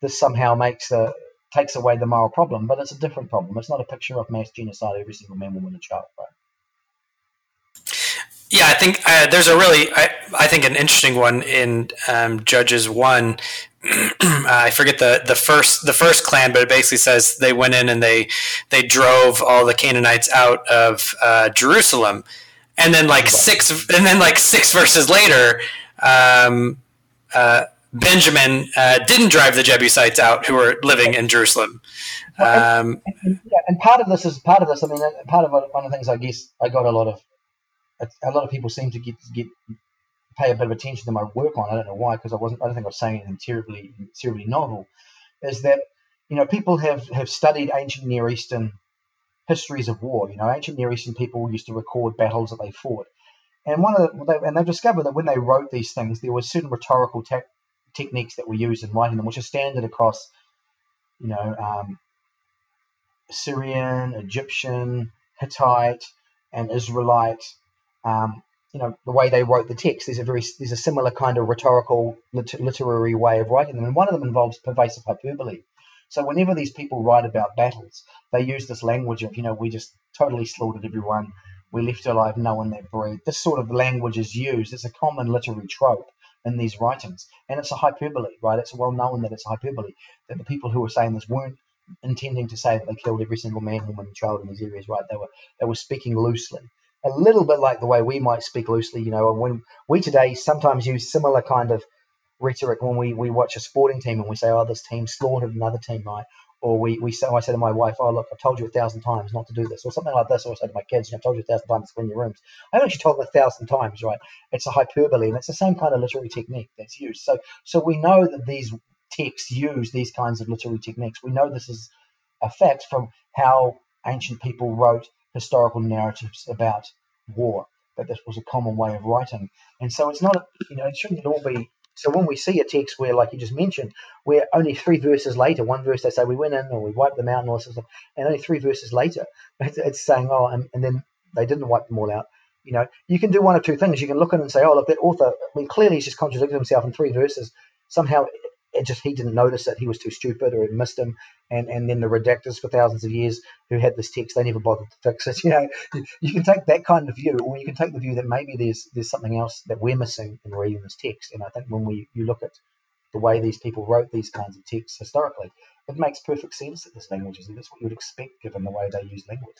this somehow makes a takes away the moral problem, but it's a different problem. It's not a picture of mass genocide, every single man, woman, and child. Right? Yeah, I think uh, there's a really, I, I think an interesting one in um, Judges one. I forget the, the first the first clan, but it basically says they went in and they they drove all the Canaanites out of uh, Jerusalem, and then like six and then like six verses later. Um, uh, Benjamin uh, didn't drive the Jebusites out, who were living in Jerusalem. Um, and, and, yeah, and part of this is part of this. I mean, part of what, one of the things I guess I got a lot of a lot of people seem to get get pay a bit of attention to my work on. I don't know why, because I wasn't. I don't think I was saying anything terribly terribly novel. Is that, you know, people have, have studied ancient Near Eastern histories of war. You know, ancient Near Eastern people used to record battles that they fought, and one of the, they, and they've discovered that when they wrote these things, there were certain rhetorical tactics. techniques that were used in writing them, which are standard across, you know, um, Syrian, Egyptian, Hittite, and Israelite. Um, you know, the way they wrote the text, there's a very there's a similar kind of rhetorical lit- literary way of writing them, and one of them involves pervasive hyperbole. So whenever these people write about battles, they use this language of, you know, we just totally slaughtered everyone, we left alive no one that breathed. This sort of language is used. It's a common literary trope in these writings, and it's a hyperbole, right? It's well known that it's a hyperbole, that the people who were saying this weren't intending to say that they killed every single man, woman, and child in these areas, right? They were they were speaking loosely, a little bit like the way we might speak loosely, you know. When we today sometimes use similar kind of rhetoric when we, we watch a sporting team and we say, oh, this team slaughtered another team, right? Or we, we say, I say to my wife, oh, look, I've told you a thousand times not to do this, or something like this. Or I say to my kids, I've told you a thousand times to clean your rooms. I've actually told them a thousand times, right? It's a hyperbole, and it's the same kind of literary technique that's used. So so we know that these texts use these kinds of literary techniques. We know this is a fact from how ancient people wrote historical narratives about war, that this was a common way of writing. And so it's not, you know, it shouldn't all be. So when we see a text where, like you just mentioned, where only three verses later, one verse they say we went in or we wiped them out and all this stuff, and only three verses later it's, it's saying, oh, and, and then they didn't wipe them all out. You know, you can do one of two things. You can look at it and say, oh, look, that author, I mean, clearly he's just contradicted himself in three verses. Somehow it, it just he didn't notice it. He was too stupid, or it missed him. And, and then the redactors for thousands of years who had this text, they never bothered to fix it. You know, you can take that kind of view, or you can take the view that maybe there's there's something else that we're missing in reading this text. And I think when we you look at the way these people wrote these kinds of texts historically, it makes perfect sense that this language is, and that's what you would expect given the way they use language.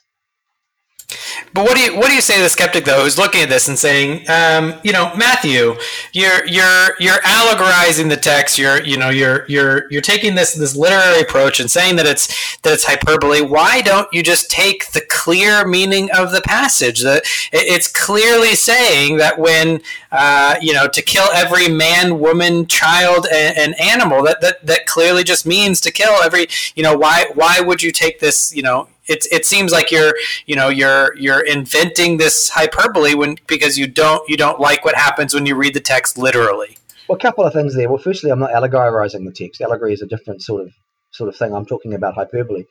But what do you what do you say to the skeptic though, who's looking at this and saying, um, you know, Matthew, you're you're you're allegorizing the text, you're you know you're you're you're taking this this literary approach and saying that it's that it's hyperbole. Why don't you just take the clear meaning of the passage? That it's clearly saying that when uh, you know to kill every man, woman, child, and, and animal, that, that that clearly just means to kill every. You know, why why would you take this? You know. It it seems like you're you know you're you're inventing this hyperbole when because you don't you don't like what happens when you read the text literally. Well, a couple of things there. Well, firstly, I'm not allegorizing the text. Allegory is a different sort of sort of thing. I'm talking about hyperbole.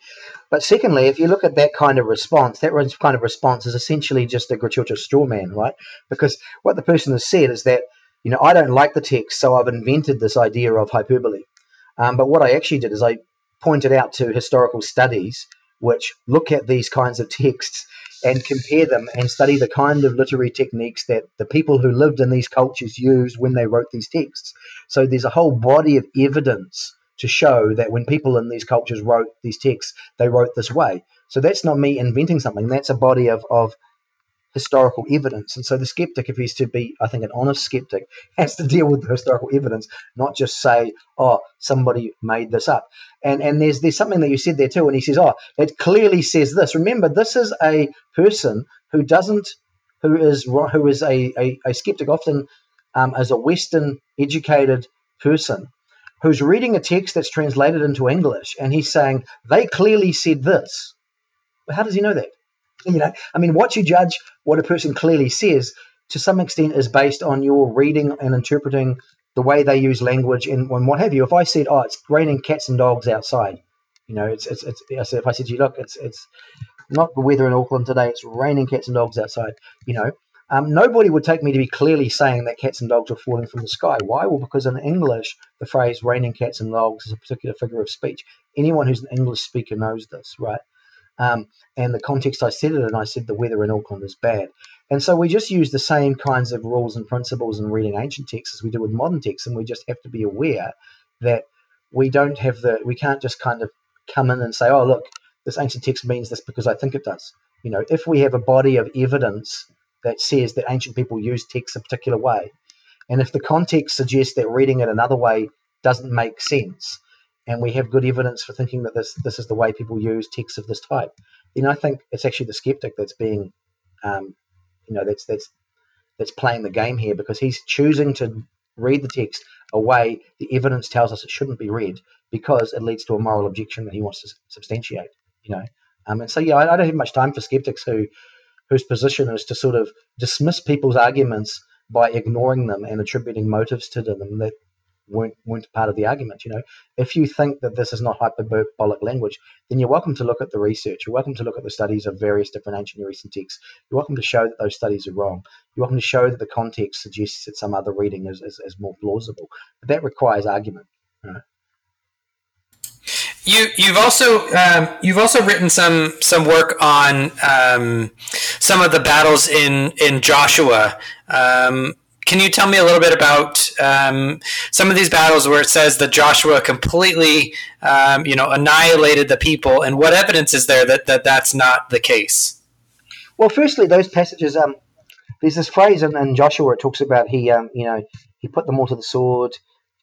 But secondly, if you look at that kind of response, that kind of response is essentially just a gratuitous straw man, right? Because what the person has said is that, you know, I don't like the text, so I've invented this idea of hyperbole. Um, but what I actually did is I pointed out to historical studies which look at these kinds of texts and compare them and study the kind of literary techniques that the people who lived in these cultures used when they wrote these texts. So there's a whole body of evidence to show that when people in these cultures wrote these texts, they wrote this way. So that's not me inventing something. That's a body of, of historical evidence. And so the skeptic, if he's to be, I think, an honest skeptic, has to deal with the historical evidence, not just say, oh, somebody made this up. And and there's there's something that you said there too, and he says, oh, it clearly says this. Remember, this is a person who doesn't, who is who is a, a, a skeptic, often um, as a Western educated person, who's reading a text that's translated into English, and he's saying, they clearly said this. But how does he know that? You know, I mean, what you judge, what a person clearly says, to some extent is based on your reading and interpreting the way they use language and, and what have you. If I said, oh, it's raining cats and dogs outside, you know, it's, it's, it's, I said, if I said to you, look, it's, it's not the weather in Auckland today, it's raining cats and dogs outside, you know, um, nobody would take me to be clearly saying that cats and dogs are falling from the sky. Why? Well, because in English, the phrase raining cats and dogs is a particular figure of speech. Anyone who's an English speaker knows this, right? Um, and the context I said it in, I said the weather in Auckland is bad. And so we just use the same kinds of rules and principles in reading ancient texts as we do with modern texts, and we just have to be aware that we don't have the, we can't just kind of come in and say, oh, look, this ancient text means this because I think it does. You know, if we have a body of evidence that says that ancient people use texts a particular way, and if the context suggests that reading it another way doesn't make sense, and we have good evidence for thinking that this this is the way people use texts of this type, then I think it's actually the skeptic that's being, um, you know, that's that's that's playing the game here, because he's choosing to read the text a way the evidence tells us it shouldn't be read because it leads to a moral objection that he wants to substantiate, you know. Um, and so, yeah, I, I don't have much time for skeptics who whose position is to sort of dismiss people's arguments by ignoring them and attributing motives to them that weren't weren't part of the argument. You know, if you think that this is not hyperbolic language, then you're welcome to look at the research, you're welcome to look at the studies of various different ancient and recent texts, you're welcome to show that those studies are wrong, you're welcome to show that the context suggests that some other reading is, is, is more plausible, but that requires argument, you know? You, you've also um, you've also written some some work on um, some of the battles in in Joshua. um, Can you tell me a little bit about um, some of these battles where it says that Joshua completely, um, you know, annihilated the people, and what evidence is there that, that that's not the case? Well, firstly, those passages, um, there's this phrase in, in Joshua, it talks about he, um, you know, he put them all to the sword,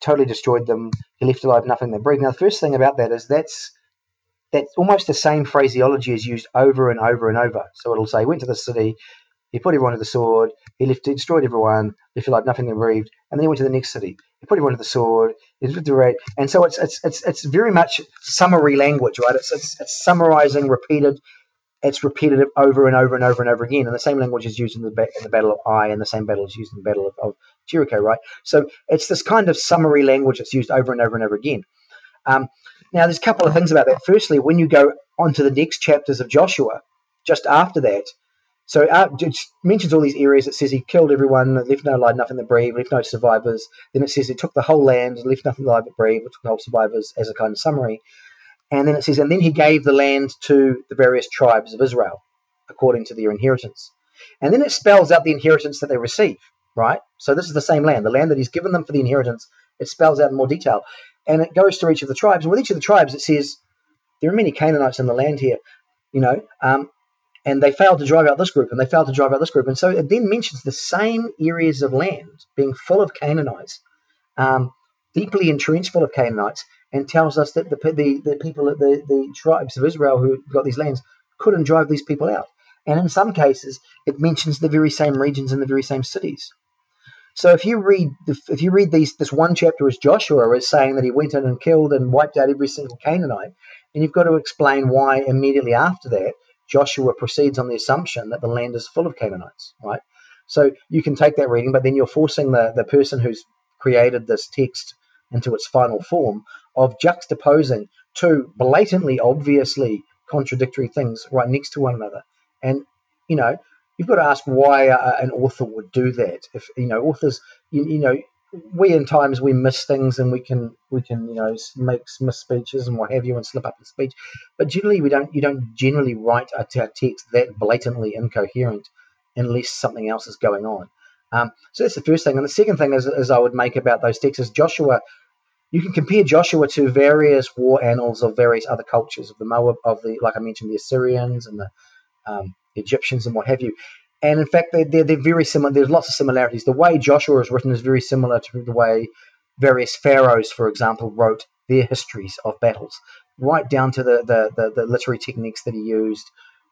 totally destroyed them, he left alive nothing that breathed. Now, the first thing about that is that's, that's almost the same phraseology is used over and over and over. So it'll say, went to the city, he put everyone to the sword, he left, he destroyed everyone, left alive nothing that breathed, and then he went to the next city. He put everyone to the sword, he left the rate. And so it's it's it's it's very much summary language, right? It's it's it's summarizing repeated, it's repetitive over and over and over and over again. And the same language is used in the, in the Battle of Ai, and the same battle is used in the Battle of, of Jericho, right? So it's this kind of summary language that's used over and over and over again. Um, now, there's a couple of things about that. Firstly, when you go on to the next chapters of Joshua, just after that, so it mentions all these areas. It says he killed everyone, left no alive, nothing that breathed, left no survivors. Then it says he took the whole land, left nothing alive that breathed, took the whole survivors as a kind of summary. And then it says, and then he gave the land to the various tribes of Israel according to their inheritance. And then it spells out the inheritance that they receive, right? So this is the same land, the land that he's given them for the inheritance. It spells out in more detail. And it goes through each of the tribes. And with each of the tribes, it says, there are many Canaanites in the land here, you know, um, and they failed to drive out this group, and they failed to drive out this group. And so it then mentions the same areas of land being full of Canaanites, um, deeply entrenched full of Canaanites, and tells us that the the, the people, the, the tribes of Israel who got these lands couldn't drive these people out. And in some cases, it mentions the very same regions and the very same cities. So if you read if you read these, this one chapter as Joshua is saying that he went in and killed and wiped out every single Canaanite, and you've got to explain why immediately after that, Joshua proceeds on the assumption that the land is full of Canaanites, right? So you can take that reading, but then you're forcing the, the person who's created this text into its final form of juxtaposing two blatantly, obviously contradictory things right next to one another. And, you know, you've got to ask why uh, an author would do that. If, you know, authors, you, you know, we in times we miss things and we can we can you know make miss speeches and what have you and slip up the speech, but generally we don't you don't generally write a text that blatantly incoherent unless something else is going on. Um, so that's the first thing, and the second thing is, is I would make about those texts is Joshua You can compare Joshua to various war annals of various other cultures, of the Moab, of the, like I mentioned, the Assyrians and the um, Egyptians and what have you. And in fact, they, they're, they're very similar. There's lots of similarities. The way Joshua is written is very similar to the way various pharaohs, for example, wrote their histories of battles, right down to the the, the, the literary techniques that he used.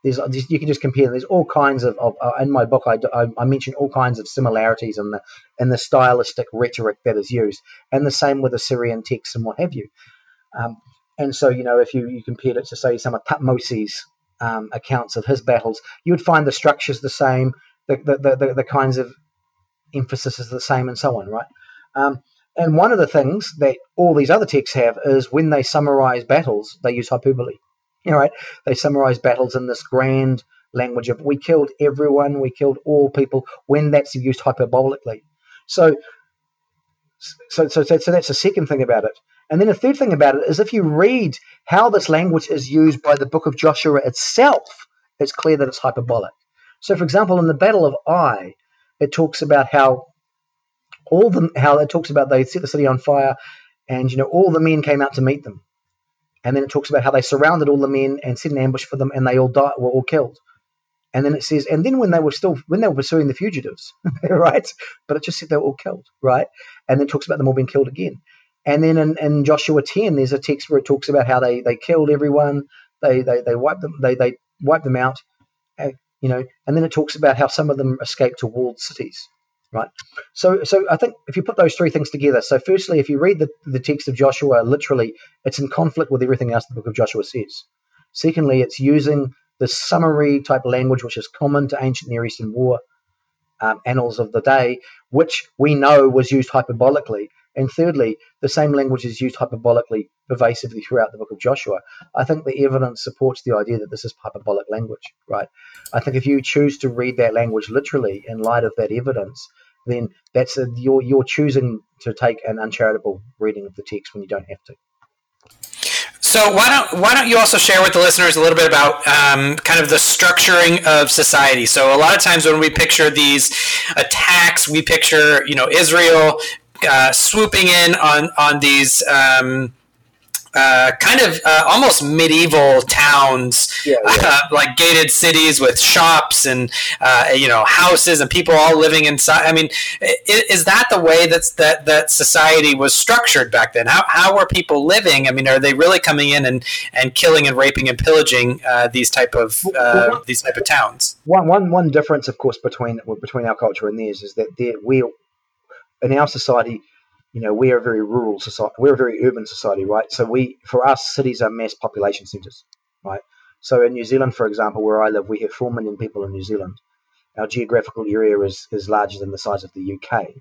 There's, you can just compare them. There's all kinds of, of uh, in my book, I, I, I mention all kinds of similarities in the, in the stylistic rhetoric that is used, and the same with Assyrian texts and what have you. Um, and so, you know, if you, you compared it to, say, some of Thutmoses' um, accounts of his battles, you would find the structures the same, the the, the, the kinds of emphasis is the same, and so on, right? Um, and one of the things that all these other texts have is when they summarize battles, they use hyperbole. All right, they summarize battles in this grand language of we killed everyone, we killed all people, when that's used hyperbolically. So, so, so, so that's the second thing about it. And then the third thing about it is if you read how this language is used by the book of Joshua itself, it's clear that it's hyperbolic. So, for example, in the Battle of Ai, it talks about how all the how it talks about they set the city on fire, and you know all the men came out to meet them. And then it talks about how they surrounded all the men and set an ambush for them, and they all died, were all killed. And then it says, and then when they were still, when they were pursuing the fugitives, right? But it just said they were all killed, right? And then it talks about them all being killed again. And then in, in Joshua ten, there's a text where it talks about how they, they killed everyone, they they they wiped them, they they wiped them out, and, you know. And then it talks about how some of them escaped to walled cities, right? So so I think if you put those three things together, so firstly, if you read the, the text of Joshua, literally, it's in conflict with everything else the book of Joshua says. Secondly, it's using the summary type language, which is common to ancient Near Eastern war um, annals of the day, which we know was used hyperbolically. And thirdly, the same language is used hyperbolically pervasively throughout the book of Joshua. I think the evidence supports the idea that this is hyperbolic language, right? I think if you choose to read that language literally in light of that evidence, then that's a, you're you're choosing to take an uncharitable reading of the text when you don't have to. So why don't why don't you also share with the listeners a little bit about um, kind of the structuring of society? So a lot of times when we picture these attacks, we picture you know Israel. Uh, swooping in on on these um, uh, kind of uh, almost medieval towns, yeah, yeah. Uh, like gated cities with shops and uh, you know houses and people all living inside. I mean, is, is that the way that's that that society was structured back then? How how were people living? I mean, are they really coming in and, and killing and raping and pillaging uh, these type of uh, well, one, these type of towns? One one one difference, of course, between between our culture and theirs is that there we. In our society, you know, we are a very rural society. We're a very urban society, right? So we, for us, cities are mass population centres, right? So in New Zealand, for example, where I live, we have four million people in New Zealand. Our geographical area is, is larger than the size of the U K,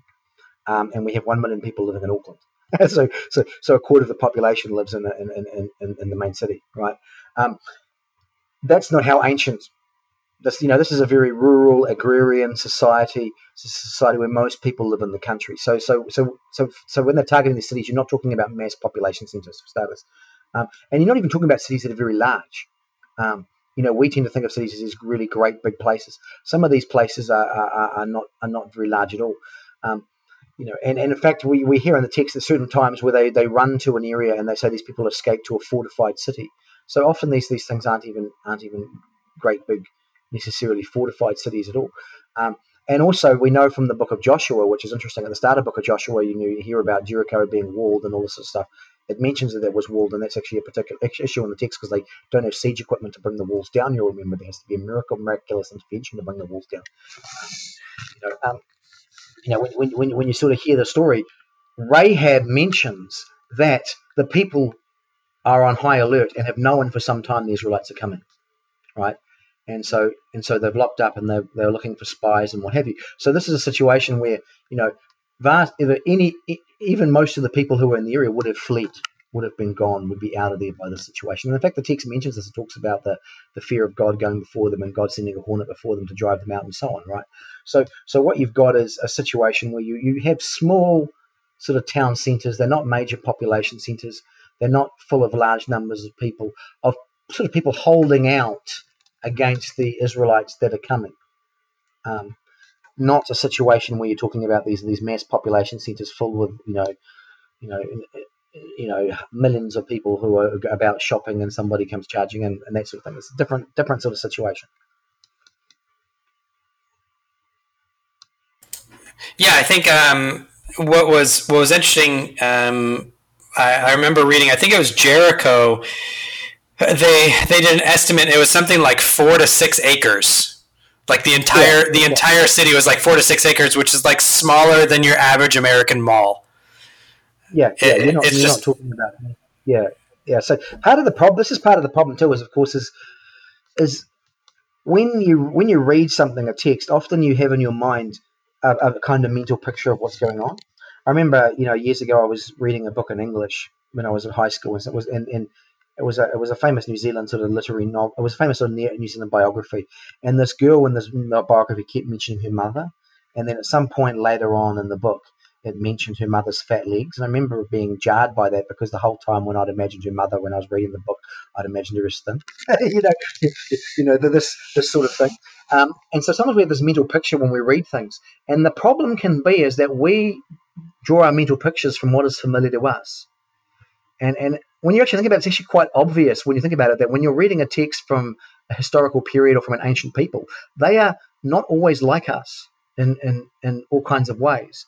um, and we have one million people living in Auckland. so, so, so a quarter of the population lives in, a, in, in, in, in the main city, right? Um, that's not how ancient. This, you know, this is a very rural, agrarian society. It's a society where most people live in the country. So, so, so, so, so when they're targeting these cities, you're not talking about mass population centres, for starters, um, and you're not even talking about cities that are very large. Um, you know, we tend to think of cities as these really great big places. Some of these places are are, are not are not very large at all. Um, you know, and, and in fact, we, we hear in the text at certain times where they, they run to an area and they say these people escape to a fortified city. So often these these things aren't even aren't even great big. necessarily fortified cities at all. Um, and also we know from the book of Joshua, which is interesting, at the start of the book of Joshua, you, knew, you hear about Jericho being walled and all this sort of stuff. It mentions that it was walled, and that's actually a particular issue in the text because they don't have siege equipment to bring the walls down. You'll remember there has to be a miracle, miraculous intervention to bring the walls down. Um, you know, um, you know when, when, when you sort of hear the story, Rahab mentions that the people are on high alert and have known for some time the Israelites are coming, right? And so, and so they've locked up, and they're, they're looking for spies and what have you. So this is a situation where you know, vast either any even most of the people who were in the area would have fled, would have been gone, would be out of there by this situation. And in fact, the text mentions this. It talks about the, the fear of God going before them and God sending a hornet before them to drive them out and so on, right? So, so what you've got is a situation where you you have small sort of town centres. They're not major population centres. They're not full of large numbers of people of sort of people holding out against the Israelites that are coming. Um, not a situation where you're talking about these these mass population centres full with you know you know you know, millions of people who are about shopping and somebody comes charging and, and that sort of thing. It's a different, different sort of situation. Yeah, I think um, what was what was interesting, um, I, I remember reading, I think it was Jericho, they they did an estimate, it was something like four to six acres. Like the entire yeah, the yeah. entire city was like four to six acres, which is like smaller than your average American mall. Yeah, yeah, it, you're, not, you're just, not talking about it. Yeah, yeah. So part of the problem, this is part of the problem too, is of course is is when you when you read something, a text, often you have in your mind a, a kind of mental picture of what's going on. I remember, you know, years ago I was reading a book in English when I was in high school, and it was and, and It was a it was a famous New Zealand sort of literary novel. It was a famous sort of New Zealand biography, and this girl in this biography kept mentioning her mother, and then at some point later on in the book, it mentioned her mother's fat legs. And I remember being jarred by that because the whole time when I'd imagined her mother, when I was reading the book, I'd imagined her as thin. you know, you know this this sort of thing. Um, and so sometimes we have this mental picture when we read things, and the problem can be is that we draw our mental pictures from what is familiar to us, and and. When you actually think about it, it's actually quite obvious when you think about it that when you're reading a text from a historical period or from an ancient people, they are not always like us in, in, in all kinds of ways.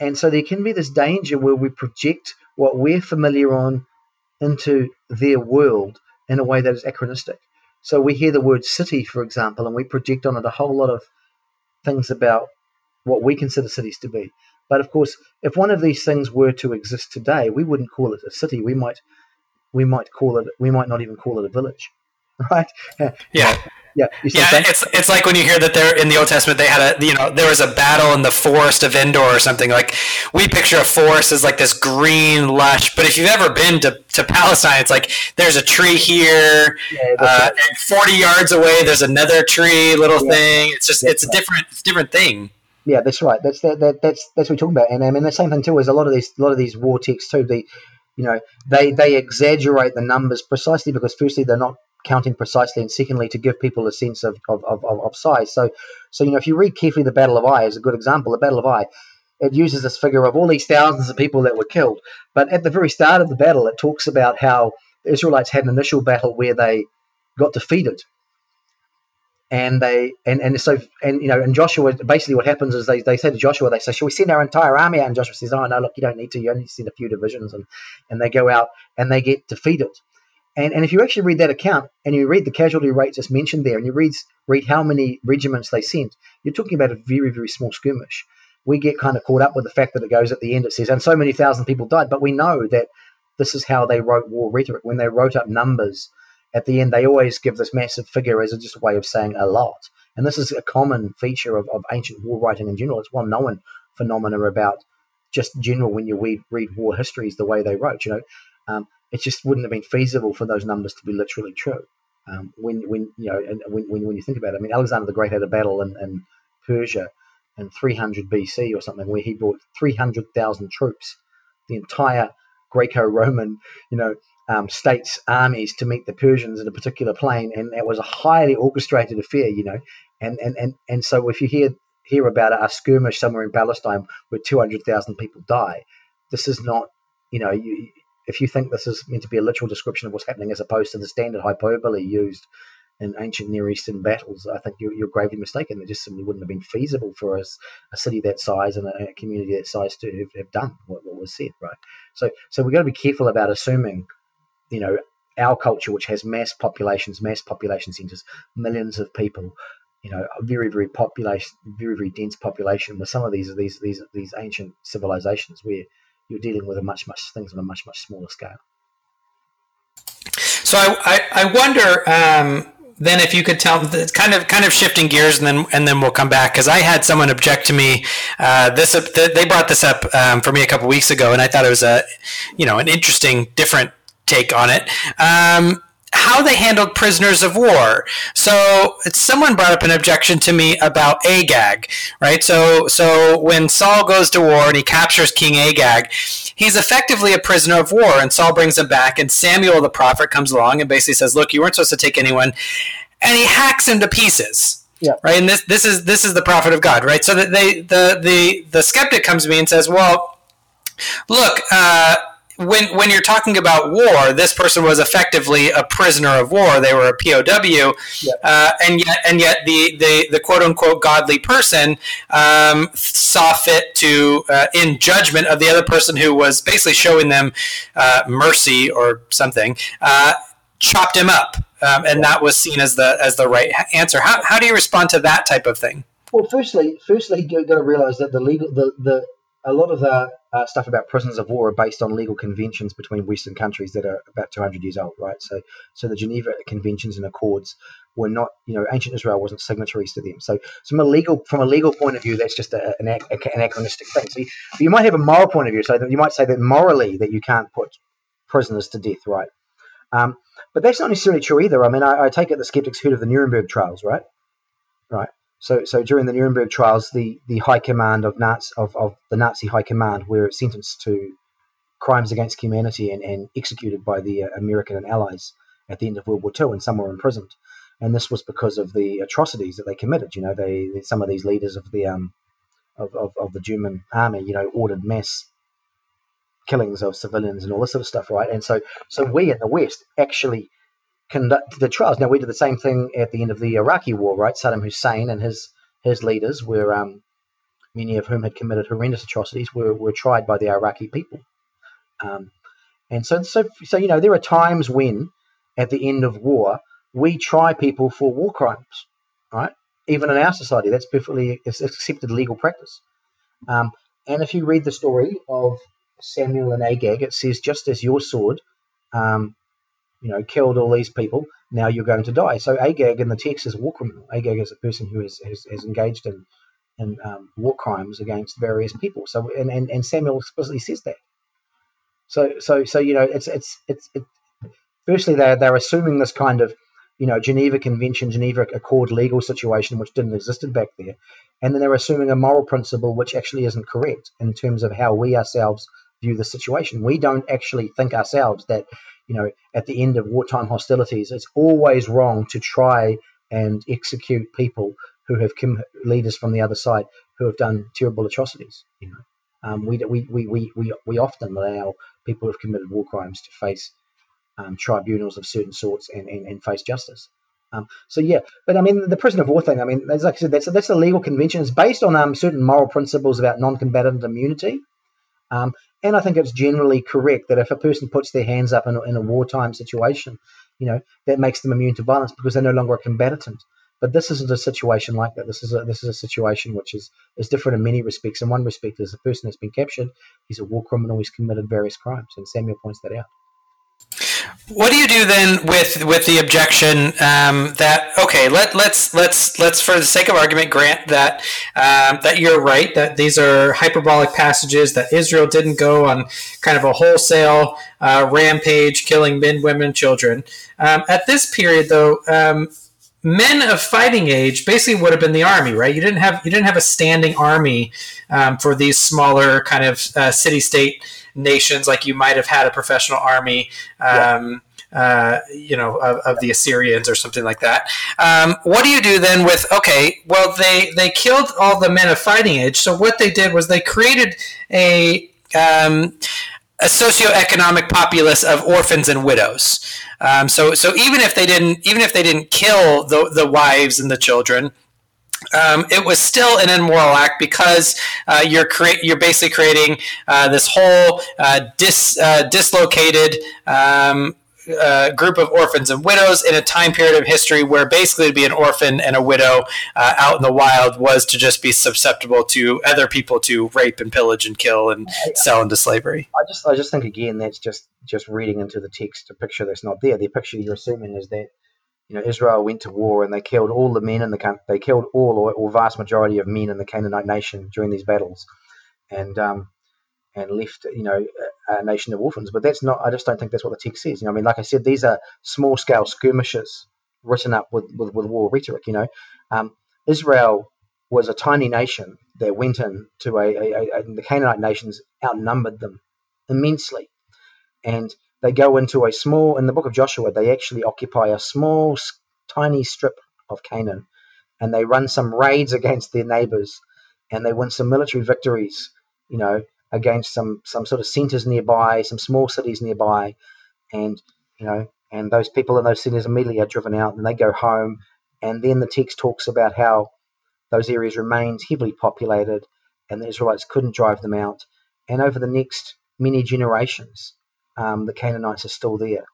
And so there can be this danger where we project what we're familiar on into their world in a way that is anachronistic. So we hear the word city, for example, and we project on it a whole lot of things about what we consider cities to be. But of course, if one of these things were to exist today, we wouldn't call it a city. We might, we might call it. We might not even call it a village, right? Yeah, yeah, yeah. It's it's like when you hear that there in the Old Testament they had a you know there was a battle in the forest of Endor or something. Like we picture a forest as like this green lush, but if you've ever been to, to Palestine, it's like there's a tree here, yeah, uh, right. and forty yards away there's another tree, little yeah. thing. It's just that's it's right. a different it's a different thing. Yeah, that's right. That's that, that that's that's what we're talking about. And I mean the same thing too is a lot of these a lot of these war texts too, they you know, they, they exaggerate the numbers precisely because firstly they're not counting precisely and secondly to give people a sense of, of, of, of size. So so you know if you read carefully the Battle of Ai is a good example, the Battle of Ai, it uses this figure of all these thousands of people that were killed. But at the very start of the battle it talks about how the Israelites had an initial battle where they got defeated. And they and, and so and you know and Joshua basically what happens is they, they say to Joshua they say shall we send our entire army out and Joshua says oh no look you don't need to you only send a few divisions and, and they go out and they get defeated and and if you actually read that account and you read the casualty rates that's mentioned there and you read read how many regiments they sent you're talking about a very very small skirmish. We get kind of caught up with the fact that it goes at the end it says and so many thousand people died but we know that this is how they wrote war rhetoric when they wrote up numbers. At the end, they always give this massive figure as just a way of saying a lot. And this is a common feature of, of ancient war writing in general. It's well-known phenomena about just general when you read, read war histories, the way they wrote, you know. Um, it just wouldn't have been feasible for those numbers to be literally true um, when, when you know, and when, when, when you think about it. I mean, Alexander the Great had a battle in, in Persia in three hundred B C or something where he brought three hundred thousand troops, the entire Greco-Roman, you know, Um, states armies to meet the Persians in a particular plain, and it was a highly orchestrated affair, you know. And and, and, and so if you hear hear about a, a skirmish somewhere in Palestine where two hundred thousand people die, this is not, you know, you, if you think this is meant to be a literal description of what's happening as opposed to the standard hyperbole used in ancient Near Eastern battles, I think you're, you're gravely mistaken. It just simply wouldn't have been feasible for us, a city that size and a, a community that size to have, have done what, what was said, right? So so we've got to be careful about assuming. You know, our culture, which has mass populations, mass population centers, millions of people, you know, a very, very population, very, very dense population with some of these these these these ancient civilizations where you're dealing with a much, much things on a much, much smaller scale. So I I, I wonder um, then if you could tell, kind of kind of shifting gears, and then and then we'll come back because I had someone object to me. Uh, this they brought this up um, for me a couple of weeks ago, and I thought it was a, you know, an interesting different. Take on it, um, how they handled prisoners of war. So someone brought up an objection to me about Agag, right? So so when Saul goes to war and he captures King Agag, he's effectively a prisoner of war, and Saul brings him back, and Samuel the prophet comes along and basically says, look, you weren't supposed to take anyone, and he hacks him to pieces. Yeah. Right, and this this is this is the prophet of God, right? So that they the the the skeptic comes to me and says, well, look, uh when when you're talking about war, this person was effectively a prisoner of war. They were a P O W, yeah. uh, and yet and yet the, the, the quote-unquote godly person um, saw fit to, uh, in judgment of the other person who was basically showing them uh, mercy or something, uh, chopped him up, um, and yeah. that was seen as the as the right answer. How how do you respond to that type of thing? Well, firstly, firstly, you've got to realize that the legal the the a lot of the Uh, stuff about prisons of war are based on legal conventions between Western countries that are about two hundred years old, right? So, so the Geneva Conventions and Accords were not, you know, ancient Israel wasn't signatories to them. So, from a legal from a legal point of view, that's just a, an anachronistic thing. So, you, you might have a moral point of view. So, you might say that morally that you can't put prisoners to death, right? Um, but that's not necessarily true either. I mean, I, I take it the skeptics heard of the Nuremberg trials, right? Right. So, so during the Nuremberg trials, the, the high command of Nazi of, of the Nazi high command were sentenced to crimes against humanity and, and executed by the American and Allies at the end of World War Two, and some were imprisoned. And this was because of the atrocities that they committed. You know, they some of these leaders of the um of, of, of the German army, you know, ordered mass killings of civilians and all this sort of stuff, right? And so, so we in the West actually conducted the trials. Now, we did the same thing at the end of the Iraqi war, right? Saddam Hussein and his his leaders were, um, many of whom had committed horrendous atrocities, were, were tried by the Iraqi people. Um, and so, so, so, you know, there are times when, at the end of war, we try people for war crimes, right? Even in our society, that's perfectly it's accepted legal practice. Um, and if you read the story of Samuel and Agag, it says, just as your sword... Um, you know, killed all these people, now you're going to die. So Agag in the text is a war criminal. Agag is a person who is, is, is engaged in, in um, war crimes against various people. So and, and, and Samuel explicitly says that. So so so you know it's it's it's it, firstly they're they're assuming this kind of, you know, Geneva Convention, Geneva Accord legal situation which didn't exist back there, and then they're assuming a moral principle which actually isn't correct in terms of how we ourselves view the situation. We don't actually think ourselves that, you know, at the end of wartime hostilities, it's always wrong to try and execute people who have com- leaders from the other side who have done terrible atrocities. You know, um, we we we we we often allow people who have committed war crimes to face um, tribunals of certain sorts and, and, and face justice. Um, so yeah, but I mean the prison of war thing. I mean, as like I said, that's a, that's a legal convention. It's based on um, certain moral principles about non-combatant immunity. Um, and I think it's generally correct that if a person puts their hands up in a, in a wartime situation, you know, that makes them immune to violence because they're no longer a combatant. But this isn't a situation like that. This is a, this is a situation which is, is different in many respects. In one respect, there's a person that's been captured. He's a war criminal. He's committed various crimes, and Samuel points that out. What do you do then with with the objection um, that okay let let's let's let's for the sake of argument grant that um, that you're right, that these are hyperbolic passages, that Israel didn't go on kind of a wholesale uh, rampage killing men, women, and children um, at this period though. Um, men of fighting age basically would have been the army, right? You didn't have you didn't have a standing army um, for these smaller kind of uh, city-state nations like you might have had a professional army, um, yeah. uh, you know, of, of the Assyrians or something like that. Um, what do you do then with, okay, well, they, they killed all the men of fighting age, so what they did was they created a... Um, a socioeconomic populace of orphans and widows. Um, so, so even if they didn't, even if they didn't kill the, the wives and the children, um, it was still an immoral act because uh, you're create, you're basically creating uh, this whole uh, dis uh, dislocated um, uh, group of orphans and widows in a time period of history where basically to be an orphan and a widow uh, out in the wild was to just be susceptible to other people to rape and pillage and kill and I, sell into slavery. I just, I just think again, that's just, just reading into the text a picture that's not there. The picture you're assuming is that, you know, Israel went to war and they killed all the men in the country. They killed all or, or vast majority of men in the Canaanite nation during these battles, and um, and left, you know, a nation of orphans. But that's not, I just don't think that's what the text says. You know, I mean, like I said, these are small-scale skirmishes written up with, with, with war rhetoric, you know. Um, Israel was a tiny nation that went in to a, a, a, the Canaanite nations outnumbered them immensely. And they go into a small, in the book of Joshua, they actually occupy a small, tiny strip of Canaan. And they run some raids against their neighbors. And they win some military victories, you know, against some some sort of centres nearby, some small cities nearby, and you know, and those people in those centres immediately are driven out and they go home. And then the text talks about how those areas remained heavily populated, and the Israelites couldn't drive them out. And over the next many generations, um, the Canaanites are still there,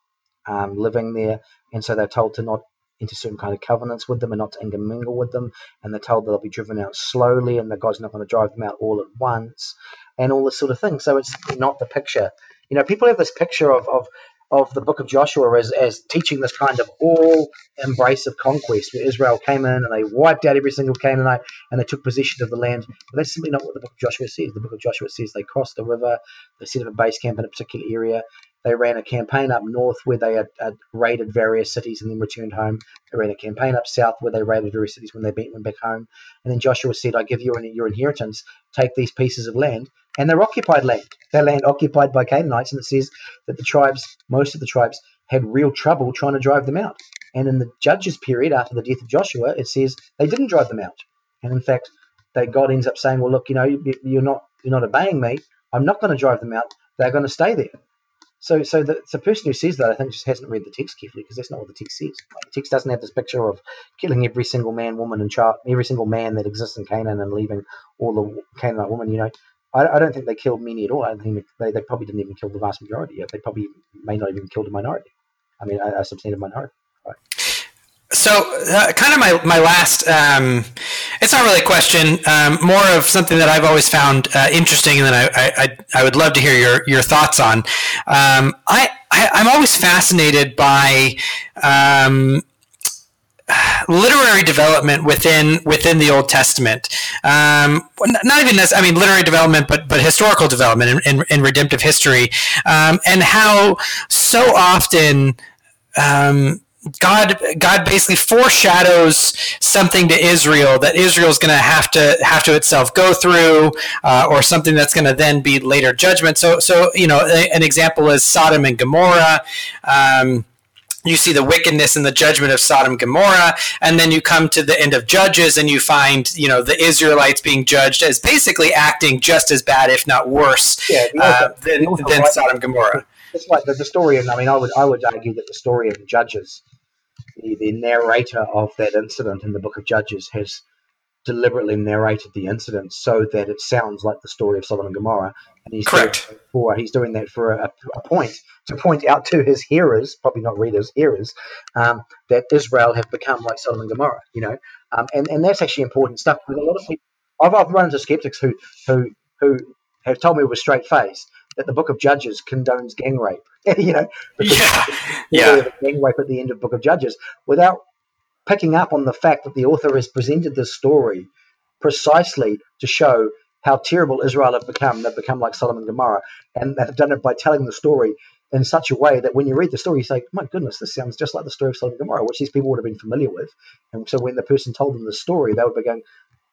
um, living there, and so they're told to not enter certain kind of covenants with them and not to intermingle with them, and they're told they'll be driven out slowly, and that God's not going to drive them out all at once, and all this sort of thing. So it's not the picture. You know, people have this picture of of, of the book of Joshua as, as teaching this kind of all-embrace of conquest, where Israel came in and they wiped out every single Canaanite and they took possession of the land. But that's simply not what the book of Joshua says. The book of Joshua says they crossed the river, they set up a base camp in a particular area, they ran a campaign up north where they had, had raided various cities and then returned home. They ran a campaign up south where they raided various cities when they went back home. And then Joshua said, I give you your inheritance, take these pieces of land. And they're occupied land. They're land occupied by Canaanites. And it says that the tribes, most of the tribes, had real trouble trying to drive them out. And in the Judges period after the death of Joshua, it says they didn't drive them out. And in fact, they, God ends up saying, well, look, you know, you're not you're not obeying me. I'm not going to drive them out. They're going to stay there. So so the, the person who says that, I think, just hasn't read the text carefully, because that's not what the text says. Like, the text doesn't have this picture of killing every single man, woman, and child, every single man that exists in Canaan and leaving all the Canaanite women. You know, I, I don't think they killed many at all. I think they, they probably didn't even kill the vast majority. They probably may not even killed a minority. I mean, a, a substantive minority. Right. So uh, kind of my, my last, um, it's not really a question, um, more of something that I've always found uh, interesting, and that I, I I would love to hear your, your thoughts on. Um, I, I, I'm always fascinated by um, literary development within within the Old Testament. Um, not even this, I mean, literary development, but but historical development in, in, in redemptive history, um, and how so often um God, God basically foreshadows something to Israel that Israel's going to have to have to itself go through, uh, or something that's going to then be later judgment. So, so you know, a, an example is Sodom and Gomorrah. Um, you see the wickedness and the judgment of Sodom and Gomorrah, and then you come to the end of Judges, and you find, you know, the Israelites being judged as basically acting just as bad, if not worse, yeah, you know, uh, than, you know, than right. Sodom and Gomorrah. It's like the, the story of, I mean, I would I would argue that the story of Judges, the, the narrator of that incident in the book of Judges, has deliberately narrated the incident so that it sounds like the story of Sodom and Gomorrah. And he's Correct. Doing that for, he's doing that for a, a point, to point out to his hearers, probably not readers, hearers, um, that Israel have become like Sodom and Gomorrah, you know. Um, and, and that's actually important stuff. With a lot of people, I've, I've run into skeptics who, who, who have told me with a straight face that the book of Judges condones gang rape, you know, yeah, yeah. gang rape at the end of book of Judges, without picking up on the fact that the author has presented this story precisely to show how terrible Israel have become. They've become like Sodom and Gomorrah, and they've done it by telling the story in such a way that when you read the story, you say, my goodness, this sounds just like the story of Sodom and Gomorrah, which these people would have been familiar with. And so when the person told them the story, they would be going,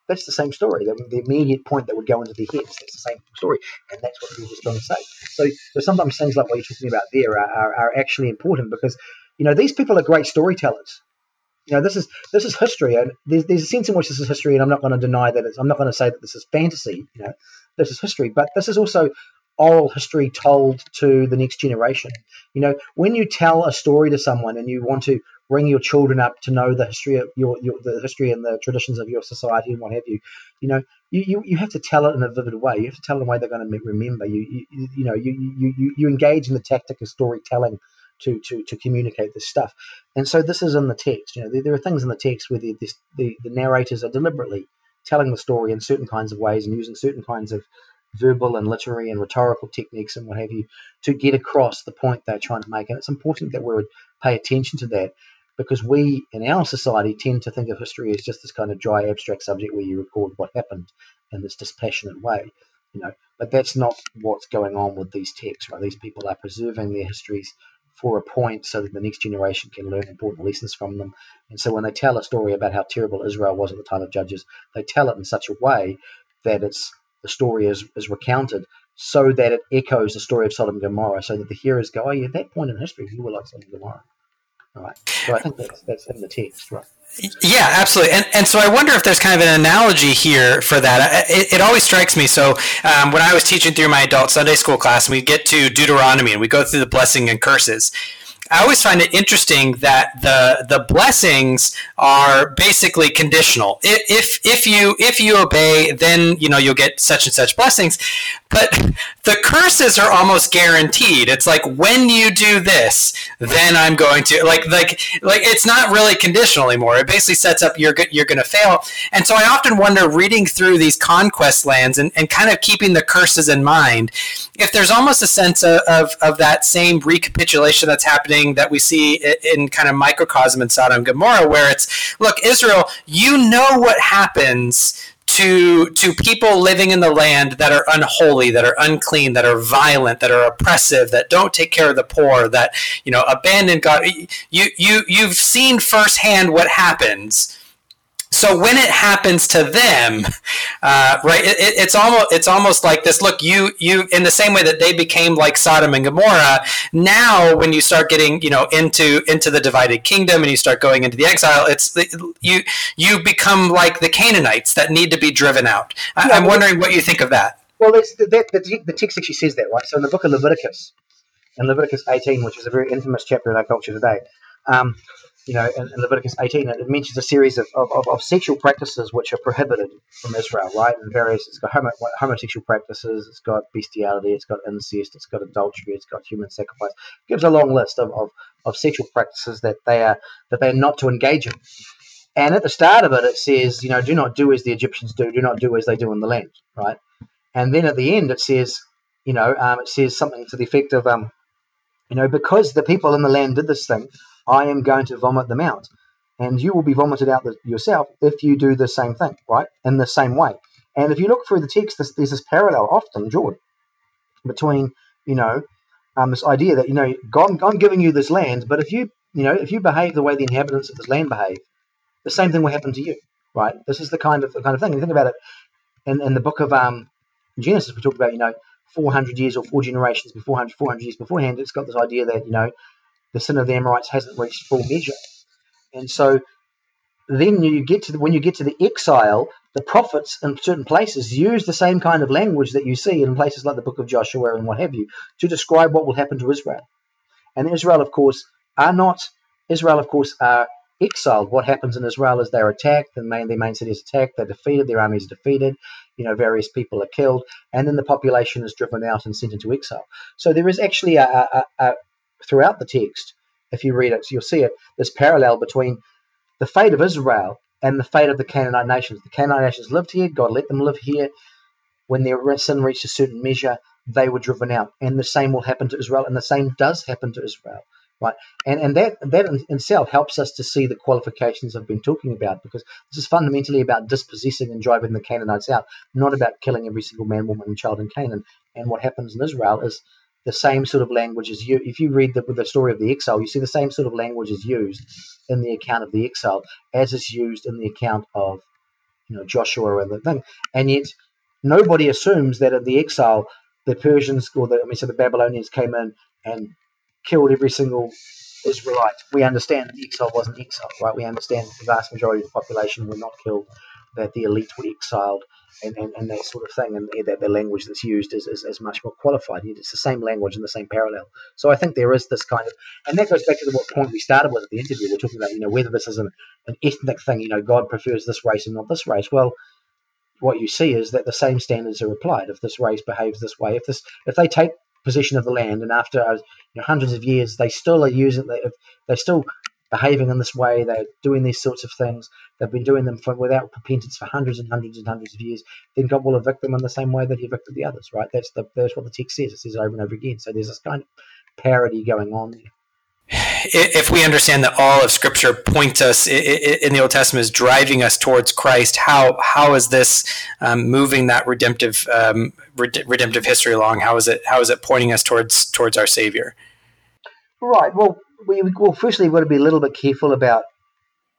that's the same story. The immediate point that would go into their heads, that's the same story. And that's what people are trying to say. So, so sometimes things like what you're talking about there are, are, are actually important, because, you know, these people are great storytellers. You know, this is this is history. And there's, there's a sense in which this is history, and I'm not going to deny that. It's, I'm not going to say that this is fantasy. You know, this is history. But this is also oral history told to the next generation. You know, when you tell a story to someone and you want to bring your children up to know the history of your, your the history and the traditions of your society and what have you, you know, you, you, you have to tell it in a vivid way. You have to tell it in a way they're going to remember. You you, you know, you, you, you, you engage in the tactic of storytelling to, to, to communicate this stuff. And so this is in the text. You know, there, there are things in the text where the, this, the, the narrators are deliberately telling the story in certain kinds of ways and using certain kinds of verbal and literary and rhetorical techniques and what have you to get across the point they're trying to make. And it's important that we would pay attention to that, because we in our society tend to think of history as just this kind of dry, abstract subject where you record what happened in this dispassionate way, you know. But that's not what's going on with these texts, right? These people are preserving their histories for a point so that the next generation can learn important lessons from them. And so when they tell a story about how terrible Israel was at the time of Judges, they tell it in such a way that it's the story is, is recounted so that it echoes the story of Sodom and Gomorrah, so that the hearers go, oh, yeah, at that point in history, you were like Sodom and Gomorrah. Right. So I think that's, that's in the text, right? Yeah, absolutely. And and so I wonder if there's kind of an analogy here for that. It, it always strikes me. So um, when I was teaching through my adult Sunday school class, and we get to Deuteronomy and we go through the blessing and curses, I always find it interesting that the the blessings are basically conditional. If if you if you obey, then you know you'll get such and such blessings. But the curses are almost guaranteed. It's like, when you do this, then I'm going to like like like it's not really conditional anymore. It basically sets up you're you're going to fail. And so I often wonder, reading through these conquest lands and, and kind of keeping the curses in mind, if there's almost a sense of, of, of that same recapitulation that's happening that we see in kind of microcosm in Sodom and Gomorrah, where it's, look, Israel, you know what happens to to people living in the land that are unholy, that are unclean, that are violent, that are oppressive, that don't take care of the poor, that, you know, abandon God. You you you've seen firsthand what happens. So when it happens to them, uh, right? It, it, it's almost it's almost like this. Look, you you in the same way that they became like Sodom and Gomorrah. Now, when you start getting you know into into the divided kingdom and you start going into the exile, it's the, you you become like the Canaanites that need to be driven out. I, yeah, I'm wondering what you think of that. Well, that, the, the text actually says that, right? So in the book of Leviticus, in Leviticus eighteen, which is a very infamous chapter in our culture today. Um, You know, in, in Leviticus eighteen, it mentions a series of, of, of, of sexual practices which are prohibited from Israel, right? And various, it's got homo, homosexual practices, it's got bestiality, it's got incest, it's got adultery, it's got human sacrifice. It gives a long list of, of, of sexual practices that they are that they are not to engage in. And at the start of it, it says, you know, do not do as the Egyptians do, do not do as they do in the land, right? And then at the end, it says, you know, um, it says something to the effect of, um, you know, because the people in the land did this thing, I am going to vomit them out, and you will be vomited out yourself if you do the same thing, right, in the same way. And if you look through the text, there's, there's this parallel often drawn between, you know, um, this idea that, you know, God, I'm giving you this land, but if you, you know, if you behave the way the inhabitants of this land behave, the same thing will happen to you, right? This is the kind of the kind of thing. You think about it in, in the book of um, Genesis, we talked about, you know, four hundred years or four generations before, four hundred years beforehand, it's got this idea that, you know, the sin of the Amorites hasn't reached full measure. And so then you get to the, when you get to the exile, the prophets in certain places use the same kind of language that you see in places like the book of Joshua and what have you to describe what will happen to Israel. And Israel, of course, are not, Israel, of course, are exiled. What happens in Israel is they're attacked, the main, their main city is attacked, they're defeated, their army is defeated, you know, various people are killed, and then the population is driven out and sent into exile. So there is actually a, a, a throughout the text, if you read it, so you'll see it, this parallel between the fate of Israel and the fate of the Canaanite nations. The Canaanite nations lived here. God let them live here. When their sin reached a certain measure, they were driven out. And the same will happen to Israel, and the same does happen to Israel. Right? And and that, that in itself helps us to see the qualifications I've been talking about, because this is fundamentally about dispossessing and driving the Canaanites out, not about killing every single man, woman, and child in Canaan. And what happens in Israel is the same sort of language is used. If you read the, the story of the exile, you see the same sort of language is used in the account of the exile as is used in the account of, you know, Joshua and the thing. And yet, nobody assumes that at the exile, the Persians or the I mean, so the Babylonians came in and killed every single Israelite. We understand the exile wasn't exile, right? We understand the vast majority of the population were not killed, that the elite were exiled, and, and, and that sort of thing, and that the language that's used is, is, is much more qualified. It's the same language and the same parallel. So I think there is this kind of, and that goes back to the what point we started with at the interview. We're talking about, you know, whether this is an, an ethnic thing, you know, God prefers this race and not this race. Well, what you see is that the same standards are applied. If this race behaves this way, if this, if they take possession of the land, and after you know, hundreds of years, they still are using, they, they're still behaving in this way, they're doing these sorts of things, they've been doing them for, without repentance for hundreds and hundreds and hundreds of years, then God will evict them in the same way that he evicted the others, right? That's the that's what the text says. It says it over and over again. So there's this kind of parody going on there. If we understand that all of Scripture points us in the Old Testament is driving us towards Christ, how how is this um, moving that redemptive um, redemptive history along? How is it how is it pointing us towards towards our Savior? Right. Well, we well firstly, we've got to be a little bit careful about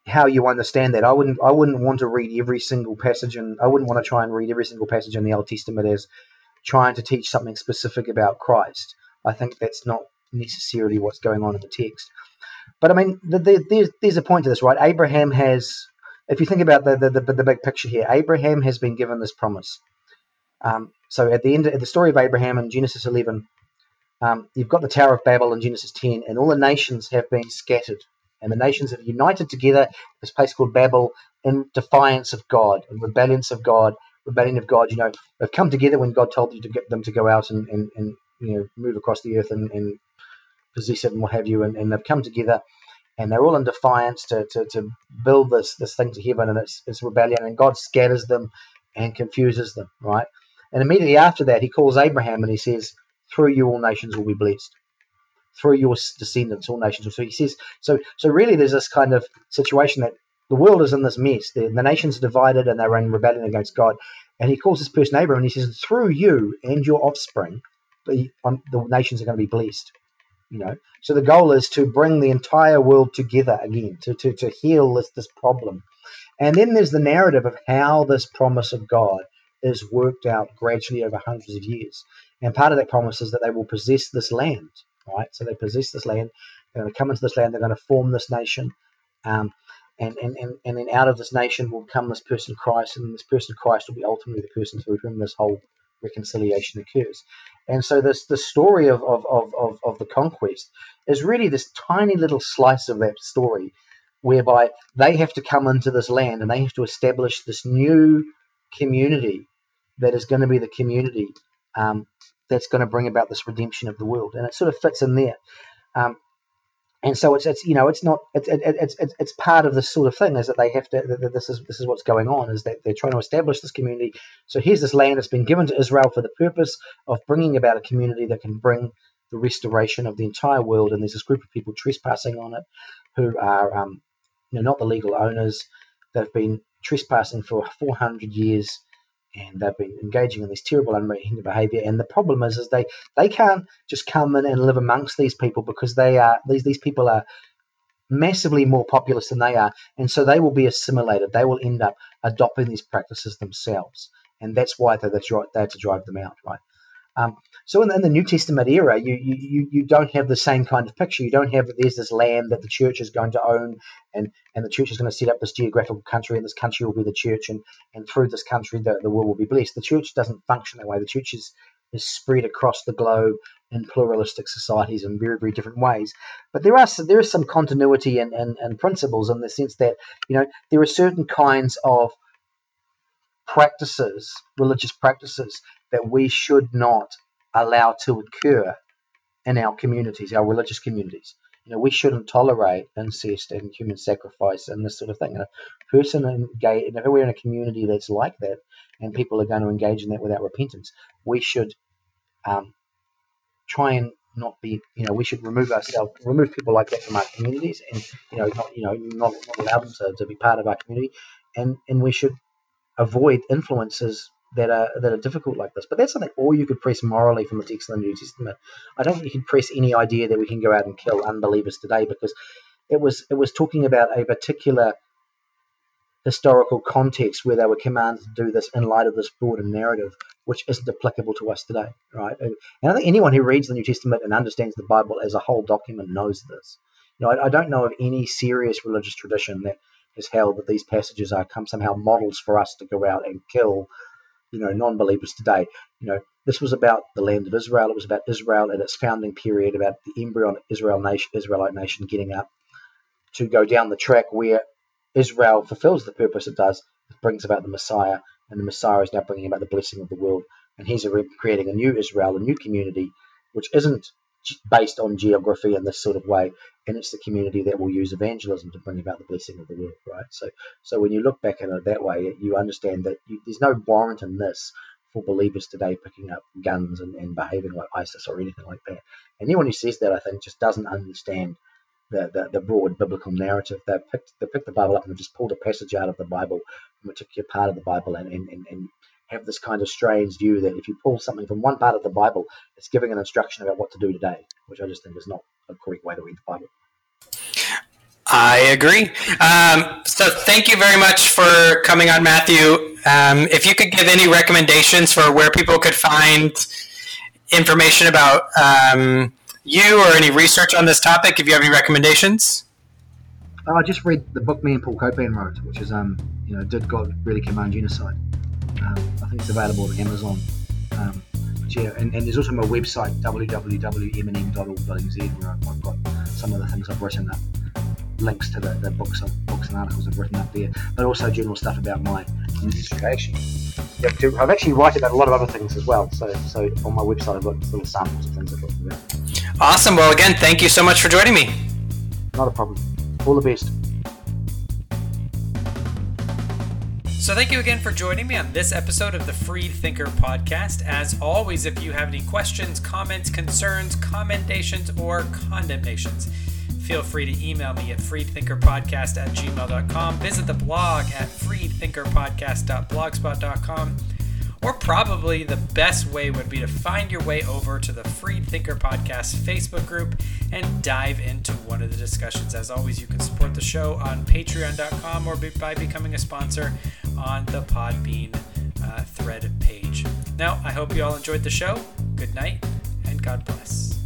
how you understand that. I wouldn't I wouldn't want to read every single passage, and I wouldn't want to try and read every single passage in the Old Testament as trying to teach something specific about Christ. I think that's not necessarily what's going on in the text. But I mean, the, the, there's, there's a point to this, right? Abraham has, if you think about the the, the, the big picture here, Abraham has been given this promise. Um, so at the end of the story of Abraham in Genesis eleven, um, you've got the Tower of Babel in Genesis ten, and all the nations have been scattered. And the nations have united together, this place called Babel, in defiance of God, in rebellion of God, rebellion of God. You know, they've come together when God told you to get them to go out and, and, and you know, move across the earth and, and possess it and what have you. And, and they've come together, and they're all in defiance to, to, to build this this thing to heaven, and it's, it's rebellion. And God scatters them and confuses them, right? And immediately after that, he calls Abraham and he says, "Through you, all nations will be blessed. Through your descendants, all nations." So he says, so so really there's this kind of situation that the world is in this mess. The, the nations are divided and they're in rebellion against God. And he calls this person Abraham and he says, through you and your offspring, the, um, the nations are going to be blessed. You know, so the goal is to bring the entire world together again, to, to, to heal this, this problem. And then there's the narrative of how this promise of God is worked out gradually over hundreds of years. And part of that promise is that they will possess this land. Right, so they possess this land. They're going to come into this land. They're going to form this nation, um, and, and and and then out of this nation will come this person Christ, and this person Christ will be ultimately the person through whom this whole reconciliation occurs. And so this the story of of of of the conquest is really this tiny little slice of that story, whereby they have to come into this land and they have to establish this new community that is going to be the community. Um, that's going to bring about this redemption of the world, and it sort of fits in there. Um, and so it's, it's you know, it's not, it's, it, it's, it's, it's part of this sort of thing is that they have to, that this is, this is what's going on, is that they're trying to establish this community. So here's this land that's been given to Israel for the purpose of bringing about a community that can bring the restoration of the entire world. And there's this group of people trespassing on it who are, um, you know, not the legal owners. They've been trespassing for four hundred years. And they've been engaging in this terrible unrepentant behaviour. And the problem is, is they, they can't just come in and live amongst these people because they are these these people are massively more populous than they are, and so they will be assimilated. They will end up adopting these practices themselves, and that's why they they had to drive them out, right? Um, so in the, in the New Testament era, you, you you don't have the same kind of picture. You don't have that there's this land that the church is going to own, and, and the church is going to set up this geographical country, and this country will be the church, and, and through this country, the, the world will be blessed. The church doesn't function that way. The church is, is spread across the globe in pluralistic societies in very, very different ways. But there are there is some continuity and and, and principles in the sense that, you know, there are certain kinds of practices, religious practices, that we should not allow to occur in our communities, our religious communities. You know, we shouldn't tolerate incest and human sacrifice and this sort of thing. And a person engage, and if we're in a community that's like that, and people are going to engage in that without repentance, we should um, try and not be. You know, we should remove ourselves, remove people like that from our communities, and you know, not you know, not, not allow them to, to be part of our community, and and we should avoid influences that are that are difficult like this. But that's something all you could press morally from the text in the New Testament. I don't think you can press any idea that we can go out and kill unbelievers today, because it was it was talking about a particular historical context where they were commanded to do this in light of this broader narrative, which isn't applicable to us today, right? And I think anyone who reads the New Testament and understands the Bible as a whole document knows this. You know, I, I don't know of any serious religious tradition that has held that these passages are come somehow models for us to go out and kill, you know, non-believers today. You know, this was about the land of Israel. It was about Israel at its founding period, about the embryonic Israel nation, Israelite nation getting up to go down the track where Israel fulfills the purpose it does. It brings about the Messiah, and the Messiah is now bringing about the blessing of the world. And he's creating a new Israel, a new community, which isn't based on geography in this sort of way, and it's the community that will use evangelism to bring about the blessing of the world, right? So so when you look back at it that way, you understand that you, there's no warrant in this for believers today picking up guns and, and behaving like ISIS or anything like that. Anyone who says that, I think, just doesn't understand the the, the broad biblical narrative. They picked, they picked the Bible up and just pulled a passage out of the Bible, a particular part of the Bible, and and, and, and have this kind of strange view that if you pull something from one part of the Bible, it's giving an instruction about what to do today, which I just think is not a correct way to read the Bible. I agree. Um, so thank you very much for coming on, Matthew. Um, if you could give any recommendations for where people could find information about um, you or any research on this topic, if you have any recommendations. I just read the book me and Paul Copan wrote, which is, um, you know, Did God Really Command Genocide? Um, I think it's available on Amazon. Um, but yeah, and, and there's also my website, w w w dot m n m dot org dot n z, where I've got some of the things I've written up, links to the, the books, books and articles I've written up there, but also general stuff about my dissertation. I've actually written about a lot of other things as well, so so on my website I've got little samples of things I've written about. Awesome. Well, again, thank you so much for joining me. Not a problem. All the best. So thank you again for joining me on this episode of the Freed Thinker podcast. As always, if you have any questions, comments, concerns, commendations, or condemnations, feel free to email me at freedthinkerpodcast at gmail dot com, visit the blog at freedthinkerpodcast dot blogspot dot com, or probably the best way would be to find your way over to the Freed Thinker Podcast Facebook group and dive into one of the discussions. As always, you can support the show on patreon dot com or by becoming a sponsor on the Podbean uh, thread page. Now, I hope you all enjoyed the show. Good night, and God bless.